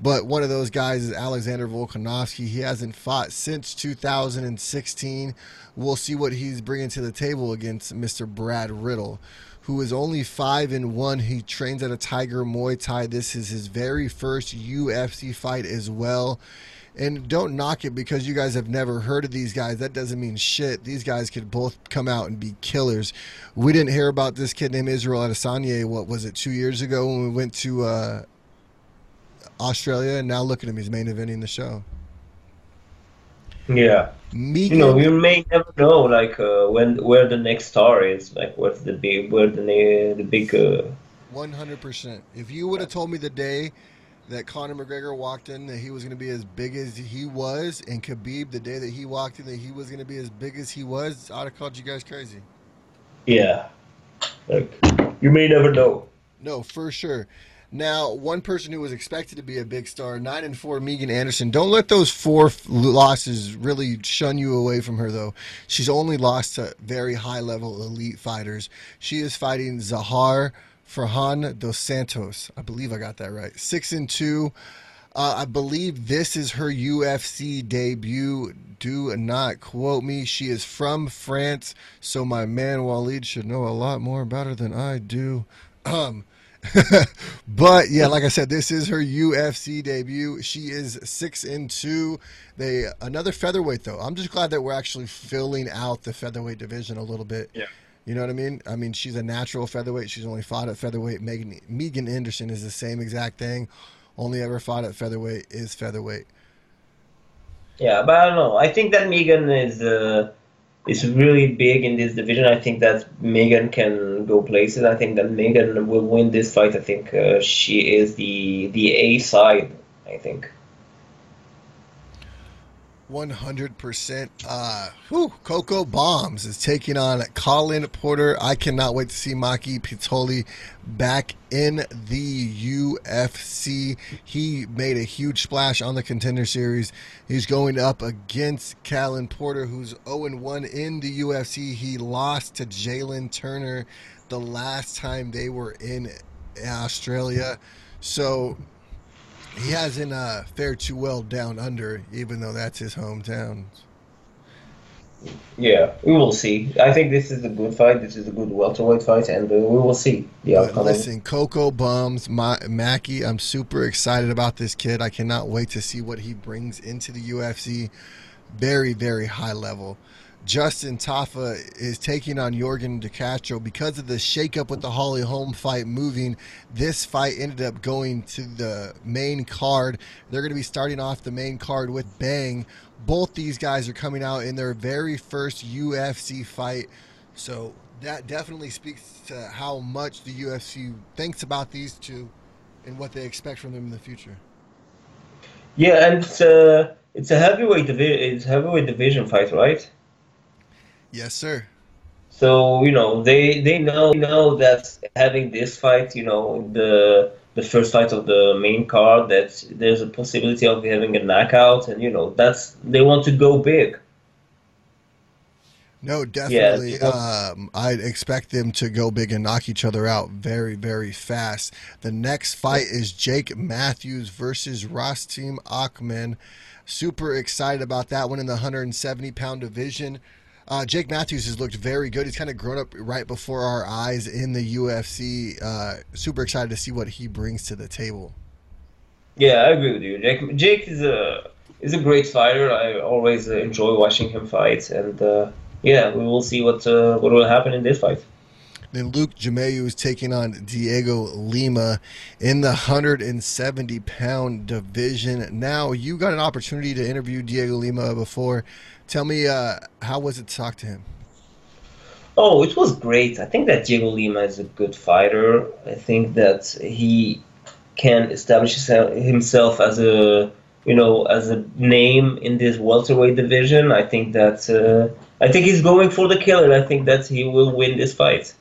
but one of those guys is Alexander Volkanovski. He hasn't fought since 2016. We'll see what he's bringing to the table against Mr. Brad Riddle, who is only 5-1. He trains at a Tiger Muay Thai. This is his very first UFC fight as well. And don't knock it because you guys have never heard of these guys. That doesn't mean shit. These guys could both come out and be killers. We didn't hear about this kid named Israel Adesanya, 2 years ago when we went to Australia? And now look at him. He's main eventing the show. Yeah. You know, you may never know, where the next star is. Like, where's the big... 100%. If you would have told me the day that Conor McGregor walked in that he was going to be as big as he was, and Khabib, the day that he walked in that he was going to be as big as he was, I'd have called you guys crazy. Yeah. You may never know. No, for sure. Now, one person who was expected to be a big star, 9-4, Megan Anderson. Don't let those 4 losses really shun you away from her, though. She's only lost to very high-level elite fighters. She is fighting Zahar Farhan Dos Santos. I believe I got that right. 6-2. I believe this is her UFC debut. Do not quote me. She is from France, so my man Walid should know a lot more about her than I do. But yeah, like I said, this is her UFC debut. She is 6-2. Another featherweight though. I'm just glad that we're actually filling out the featherweight division a little bit. Yeah. You know what I mean? I mean, she's a natural featherweight. She's only fought at featherweight. Megan Anderson is the same exact thing. Only ever fought at featherweight is featherweight. Yeah, but I don't know. I think that Megan is really big in this division. I think that Megan can go places. I think that Megan will win this fight. I think she is the A side, I think. 100%. Coco Bombs is taking on Colin Porter. I cannot wait to see Maki Pitoli back in the UFC. He made a huge splash on the Contender Series. He's going up against Colin Porter, who's 0-1 in the UFC. He lost to Jalen Turner the last time they were in Australia. So he hasn't fared too well down under, even though that's his hometown. Yeah, we will see. I think this is a good fight. This is a good welterweight fight, and we will see the outcome. Listen, Coco Bums, Mackie, I'm super excited about this kid. I cannot wait to see what he brings into the UFC. Very, very high level. Justin Tafa is taking on Jorgen De Castro. Because of the shakeup with the Holly Holm fight moving, this fight ended up going to the main card. They're going to be starting off the main card with Bang. Both these guys are coming out in their very first UFC fight. So that definitely speaks to how much the UFC thinks about these two and what they expect from them in the future. Yeah, and it's a heavyweight division fight, right? Yes, sir. So, you know, they know that having this fight, you know, the first fight of the main card, that there's a possibility of having a knockout, and, you know, that's, they want to go big. No, definitely. Yeah, I'd expect them to go big and knock each other out very, very fast. The next fight is Jake Matthews versus Rostim Akhman. Super excited about that one in the 170-pound division. Jake Matthews has looked very good. He's kind of grown up right before our eyes in the UFC. Super excited to see what he brings to the table. Yeah, I agree with you. Jake is a great fighter. I always enjoy watching him fight, and we will see what will happen in this fight. Then Luke Jamayu is taking on Diego Lima in the 170-pound division. Now, you got an opportunity to interview Diego Lima before. Tell me, how was it to talk to him? Oh, it was great. I think that Diego Lima is a good fighter. I think that he can establish himself as a name in this welterweight division. I think that he's going for the kill, and I think that he will win this fight.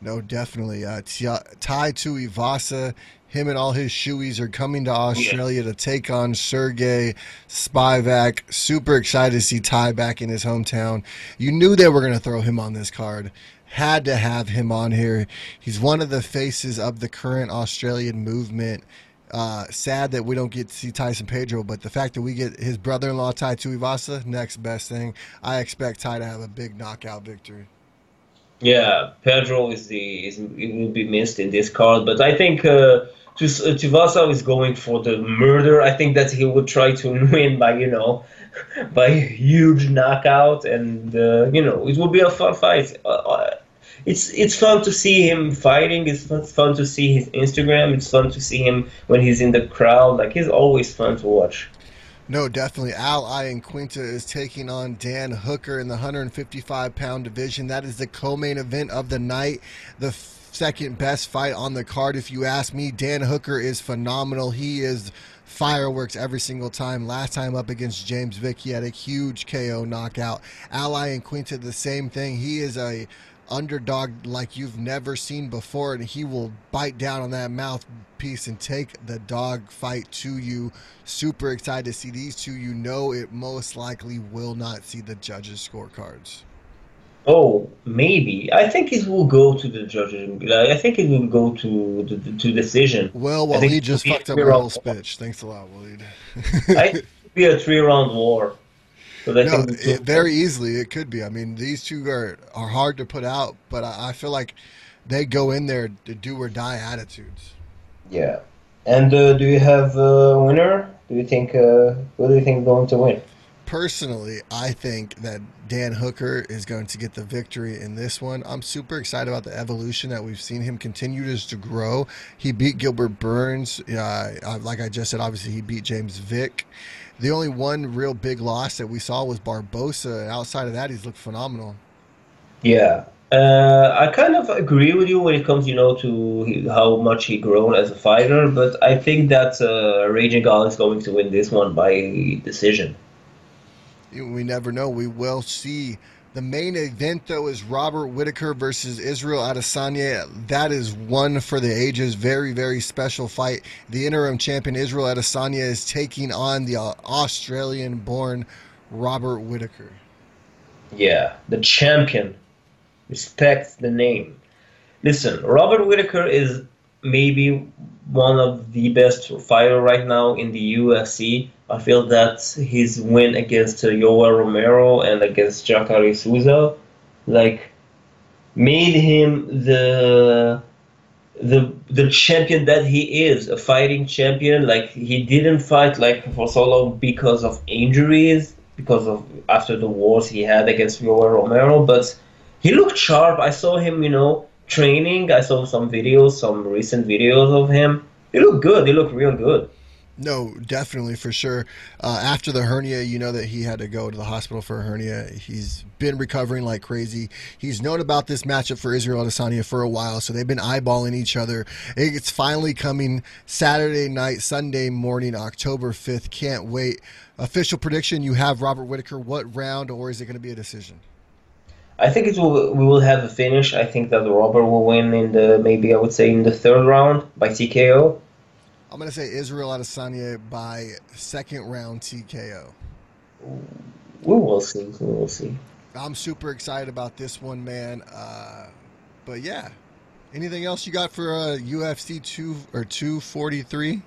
No, definitely. Tai Tuivasa, him and all his shoeys are coming to Australia to take on Sergey Spivak. Super excited to see Tai back in his hometown. You knew they were going to throw him on this card. Had to have him on here. He's one of the faces of the current Australian movement. Sad that we don't get to see Tyson Pedro, but the fact that we get his brother-in-law, Tai Tuivasa, next best thing. I expect Tai to have a big knockout victory. Yeah, Pedro will be missed in this card, but I think Tuivasa is going for the murder. I think that he will try to win by huge knockout, and it will be a fun fight. It's fun to see him fighting. It's fun to see his Instagram. It's fun to see him when he's in the crowd. Like, he's always fun to watch. No, definitely. Al Iaquinta is taking on Dan Hooker in the 155-pound division. That is the co-main event of the night. The second best fight on the card, if you ask me. Dan Hooker is phenomenal. He is fireworks every single time. Last time up against James Vick, he had a huge KO knockout. Al Iaquinta, the same thing. He is a underdog like you've never seen before, and he will bite down on that mouthpiece and take the dog fight to you. Super excited to see these two. You know, it most likely will not see the judges' scorecards. Oh, maybe. I think it will go to the judges. I think it will go to the decision. Well, Waleed just fucked up Earl's pitch. Thanks a lot, Waleed. I think it will be a 3-round war. So no, very easily it could be. I mean, these two are hard to put out, but I feel like they go in there to do or die attitudes. Yeah. And do you have a winner? Who do you think going to win? Personally, I think that Dan Hooker is going to get the victory in this one. I'm super excited about the evolution that we've seen him continue to grow. He beat Gilbert Burns. Like I just said, obviously he beat James Vick. The only one real big loss that we saw was Barbosa. And outside of that, he's looked phenomenal. Yeah. I kind of agree with you when it comes, you know, to how much he's grown as a fighter. But I think that Raging Gaul is going to win this one by decision. We never know. We will see. The main event, though, is Robert Whitaker versus Israel Adesanya. That is one for the ages. Very, very special fight. The interim champion, Israel Adesanya, is taking on the Australian-born Robert Whitaker. Yeah, the champion. Respect the name. Listen, Robert Whitaker is maybe one of the best fighters right now in the UFC. I feel that his win against Yoel Romero and against Jacare Souza, like, made him the champion that he is, a fighting champion. Like, he didn't fight like for so long because of injuries, because of after the wars he had against Yoel Romero. But he looked sharp. I saw him, you know, training. I saw some videos, some recent videos of him. He looked good. He looked real good. No, definitely, for sure. After the hernia, you know that he had to go to the hospital for a hernia. He's been recovering like crazy. He's known about this matchup for Israel Adesanya for a while, so they've been eyeballing each other. It's finally coming Saturday night, Sunday morning, October 5th. Can't wait. Official prediction, you have Robert Whitaker. What round, or is it going to be a decision? I think it will. We will have a finish. I think that Robert will win in the, maybe I would say, in the third round by TKO. I'm going to say Israel Adesanya by second-round TKO. We will see. We will see. I'm super excited about this one, man. But, yeah, anything else you got for UFC 2 or 243?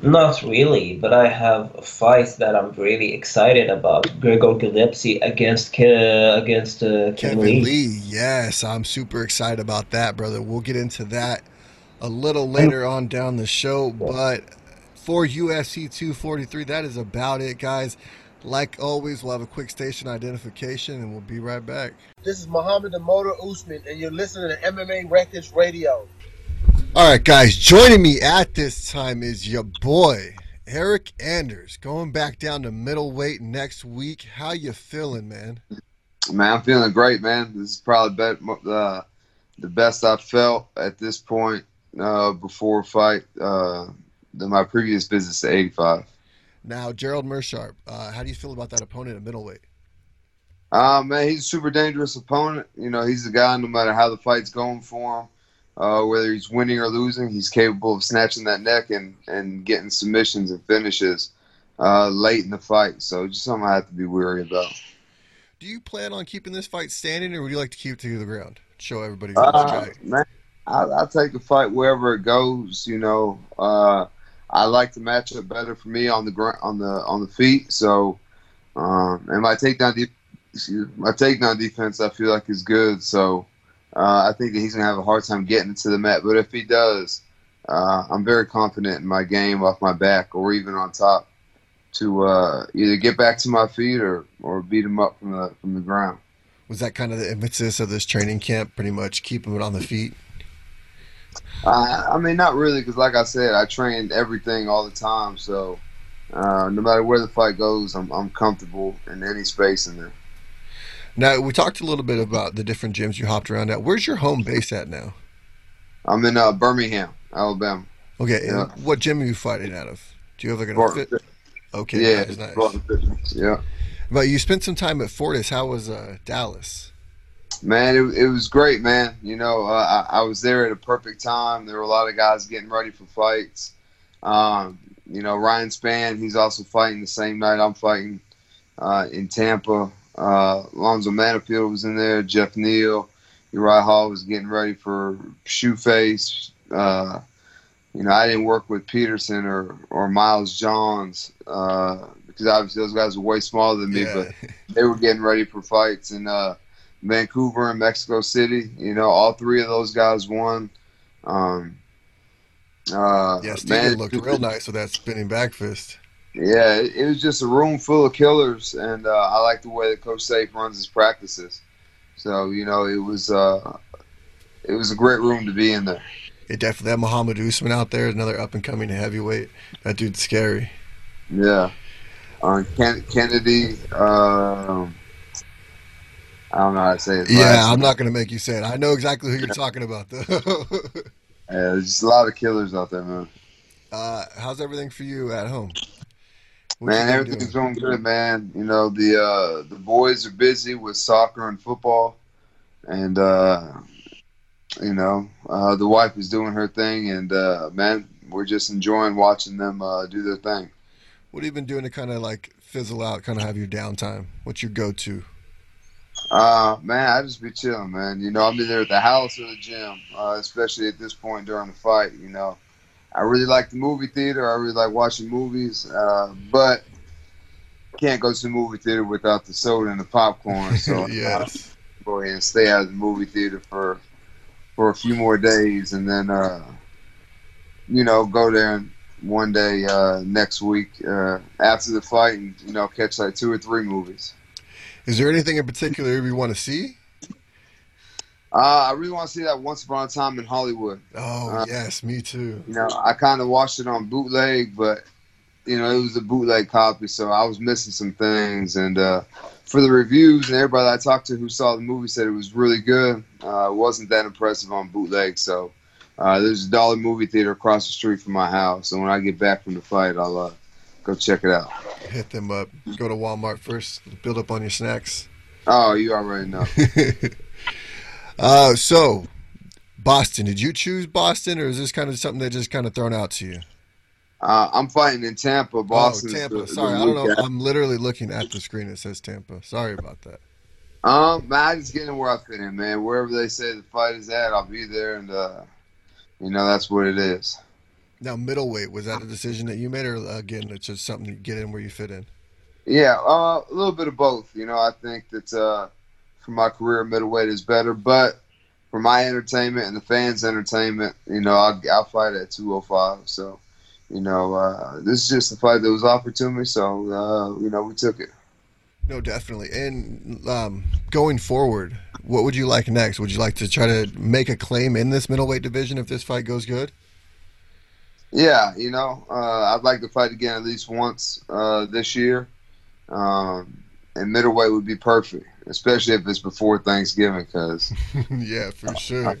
Not really, but I have a fight that I'm really excited about. Gregor Gillespie against Kevin Lee. Yes, I'm super excited about that, brother. We'll get into that a little later on down the show, but for UFC 243, that is about it, guys. Like always, we'll have a quick station identification, and we'll be right back. This is Muhammad the Motor Usman, and you're listening to MMA Wreckage Radio. All right, guys, joining me at this time is your boy, Eric Anders, going back down to middleweight next week. How you feeling, man? Man, I'm feeling great, man. This is probably the best I've felt at this point. Before a fight than my previous business to 85. Now, Gerald Meerschaert, how do you feel about that opponent at middleweight? Man, he's a super dangerous opponent. You know, he's a guy, no matter how the fight's going for him, whether he's winning or losing, he's capable of snatching that neck and getting submissions and finishes late in the fight. So just something I have to be wary about. Do you plan on keeping this fight standing, or would you like to keep it to the ground? Show everybody who's man. I'll take the fight wherever it goes, you know. I like the matchup better for me on the ground, on the feet. So, and my takedown defense, I feel like, is good. So, I think that he's gonna have a hard time getting to the mat. But if he does, I'm very confident in my game off my back or even on top to either get back to my feet or beat him up from the ground. Was that kind of the emphasis of this training camp? Pretty much keep him on the feet. I mean, not really, because like I said, I trained everything all the time, so no matter where the fight goes, I'm comfortable in any space in there. Now, we talked a little bit about the different gyms you hopped around at. Where's your home base at now? I'm in Birmingham, Alabama. Okay, yeah. And what gym are you fighting out of? Do you have like an outfit? Okay, yeah, nice. Yeah. But you spent some time at Fortis. How was Dallas? Man, it was great, man. You know, I was there at a perfect time. There were a lot of guys getting ready for fights. You know, Ryan Spann, he's also fighting the same night I'm fighting in Tampa. Lonzo Manafield was in there. Jeff Neal, Uriah Hall was getting ready for Shoeface. You know, I didn't work with Peterson or Miles Johns because obviously those guys were way smaller than me, but they were getting ready for fights. And, Vancouver and Mexico City, you know, all three of those guys won. Yeah, Steven looked real nice with that spinning back fist. Yeah, it was just a room full of killers, and I like the way that Coach Safe runs his practices. So, you know, it was a great room to be in there. It definitely had Muhammad Usman out there, another up-and-coming heavyweight. That dude's scary. Yeah. Kennedy, I don't know how to say it. Yeah, I'm not going to make you say it. I know exactly who you're talking about, though. Yeah, there's just a lot of killers out there, man. How's everything for you at home? Man, everything's going good, man. You know, the boys are busy with soccer and football. And, you know, the wife is doing her thing. And, man, we're just enjoying watching them do their thing. What have you been doing to kind of, like, fizzle out, kind of have your downtime? What's your go-to? Man, I just be chilling, man. You know, I'm either at the house or the gym, especially at this point during the fight, you know. I really like the movie theater. I really like watching movies, but can't go to the movie theater without the soda and the popcorn. So yes. I go ahead and stay out of the movie theater for a few more days, and then you know, go there one day next week after the fight, and you know, catch like 2 or 3 movies. Is there anything in particular you want to see? I really want to see that Once Upon a Time in Hollywood. Oh, yes, me too. You know, I kind of watched it on bootleg, but, you know, it was a bootleg copy, so I was missing some things. And for the reviews, and everybody I talked to who saw the movie said it was really good. It wasn't that impressive on bootleg, so there's a dollar movie theater across the street from my house, and when I get back from the fight, I'll go check it out. Hit them up. Go to Walmart first. Build up on your snacks. Oh, you already know. So, Boston. Did you choose Boston, or is this kind of something that just kind of thrown out to you? I'm fighting in Tampa, Boston. Oh, Tampa. Sorry, I don't know. I'm literally looking at the screen. It says Tampa. Sorry about that. I'm just getting where I fit in, man. Wherever they say the fight is at, I'll be there, and you know, that's what it is. Now, middleweight, was that a decision that you made, or again, it's just something to get in where you fit in? Yeah, a little bit of both. You know, I think that's for my career, middleweight is better, but for my entertainment and the fans' entertainment, you know, I'll fight at 205. So, you know, this is just a fight that was offered to me, so, you know, we took it. No, definitely. And going forward, what would you like next? Would you like to try to make a claim in this middleweight division if this fight goes good? Yeah, you know, I'd like to fight again at least once this year, and middleweight would be perfect. Especially if it's before Thanksgiving, because yeah, for sure.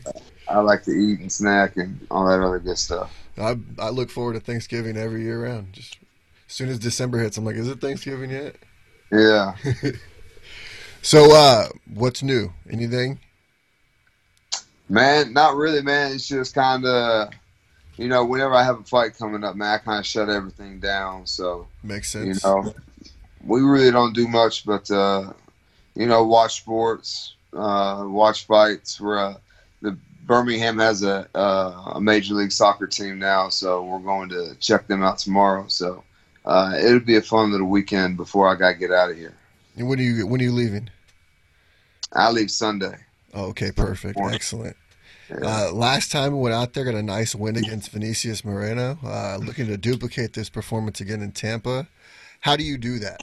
I like to eat and snack and all that other good stuff. I look forward to Thanksgiving every year round. Just as soon as December hits, I'm like, is it Thanksgiving yet? Yeah. So, what's new? Anything? Man, not really, man. It's just kind of, you know, whenever I have a fight coming up, man, I kind of shut everything down. So makes sense. You know, we really don't do much, but. You know, watch sports, watch fights. We're, the Birmingham has a Major League Soccer team now, so we're going to check them out tomorrow. So it'll be a fun little weekend before I got to get out of here. And when are you leaving? I leave Sunday. Oh, okay, perfect. Excellent. Yeah. Last time we went out there, got a nice win against Vinicius Moreno, looking to duplicate this performance again in Tampa. How do you do that?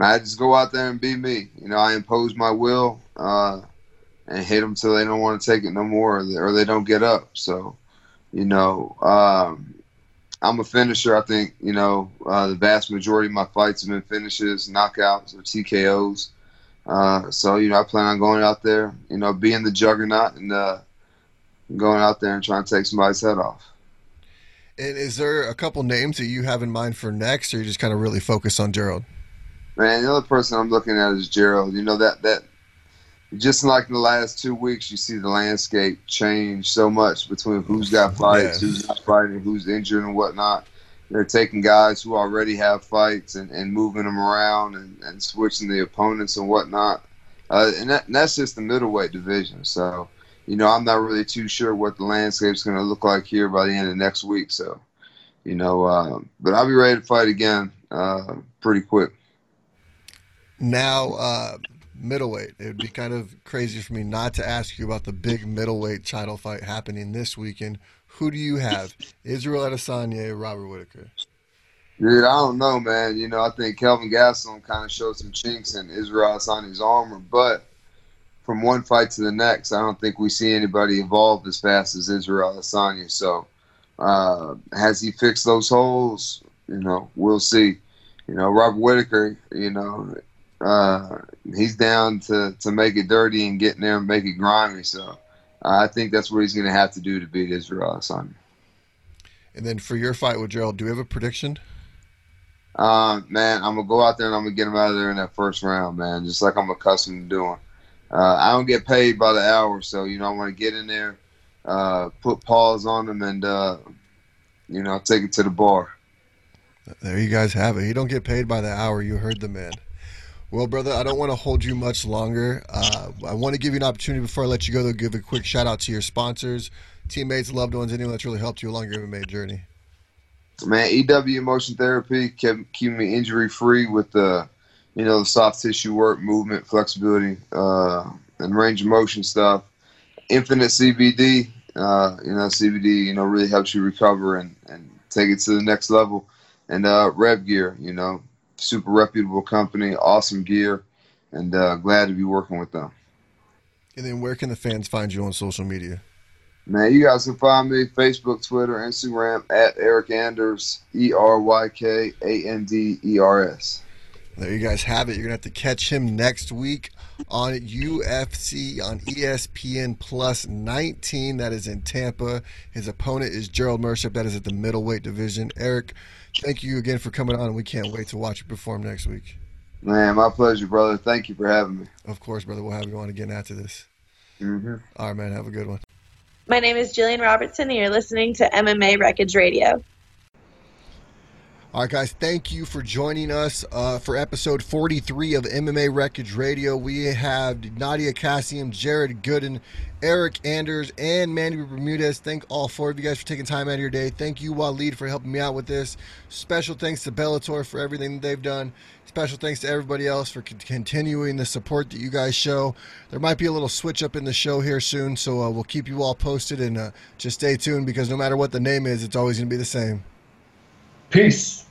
I just go out there and be me. You know, I impose my will and hit them till they don't want to take it no more, or they don't get up. So, you know, I'm a finisher. I think, you know, the vast majority of my fights have been finishes, knockouts, or TKOs. So, you know, I plan on going out there, you know, being the juggernaut and going out there and trying to take somebody's head off. And is there a couple names that you have in mind for next, or you just kind of really focus on Gerald? Man, the other person I'm looking at is Gerald. You know, that just like in the last 2 weeks, you see the landscape change so much between who's got fights, who's not fighting, who's injured and whatnot. They're taking guys who already have fights and moving them around and switching the opponents and whatnot. And that's just the middleweight division. So, you know, I'm not really too sure what the landscape's going to look like here by the end of next week. So, you know, but I'll be ready to fight again pretty quick. Now, middleweight. It would be kind of crazy for me not to ask you about the big middleweight title fight happening this weekend. Who do you have? Israel Adesanya, Robert Whitaker. Dude, I don't know, man. You know, I think Calvin Gastelum kind of showed some chinks in Israel Adesanya's armor, but from one fight to the next, I don't think we see anybody evolve as fast as Israel Adesanya. So, has he fixed those holes? You know, we'll see. You know, Robert Whitaker, you know, he's down to make it dirty and get in there and make it grimy. So, I think that's what he's going to have to do to beat Israel Adesanya. And then for your fight with Gerald, do you have a prediction? Man, I'm going to go out there and I'm going to get him out of there in that first round, man, just like I'm accustomed to doing. I don't get paid by the hour, so, you know, I want to get in there, put paws on him, and, you know, take it to the bar. There you guys have it. You don't get paid by the hour. You heard the man. Well, brother, I don't want to hold you much longer. I want to give you an opportunity before I let you go, though, give a quick shout-out to your sponsors, teammates, loved ones, anyone that's really helped you along your MMA journey. Man, EW Motion Therapy kept keeping me injury-free with the, you know, the soft tissue work, movement, flexibility, and range of motion stuff. Infinite CBD, you know, CBD, you know, really helps you recover and take it to the next level. And Rev Gear, you know, super reputable company, awesome gear, and glad to be working with them. And then where can the fans find you on social media? Man, you guys can find me Facebook, Twitter, Instagram at Eric Anders, ERYKANDERS. There you guys have it. You're going to have to catch him next week on UFC on ESPN Plus 19. That is in Tampa. His opponent is Gerald Mership. That is at the middleweight division. Eric, thank you again for coming on. We can't wait to watch you perform next week. Man, my pleasure, brother. Thank you for having me. Of course, brother. We'll have you on again after this. Mm-hmm. All right, man. Have a good one. My name is Jillian Robertson, and you're listening to MMA Wreckage Radio. All right, guys, thank you for joining us for episode 43 of MMA Wreckage Radio. We have Nadia Cassim, Jared Gooden, Eric Anders, and Manny Bermudez. Thank all four of you guys for taking time out of your day. Thank you, Waleed, for helping me out with this. Special thanks to Bellator for everything that they've done. Special thanks to everybody else for continuing the support that you guys show. There might be a little switch up in the show here soon, so we'll keep you all posted, and just stay tuned, because no matter what the name is, it's always going to be the same. Peace.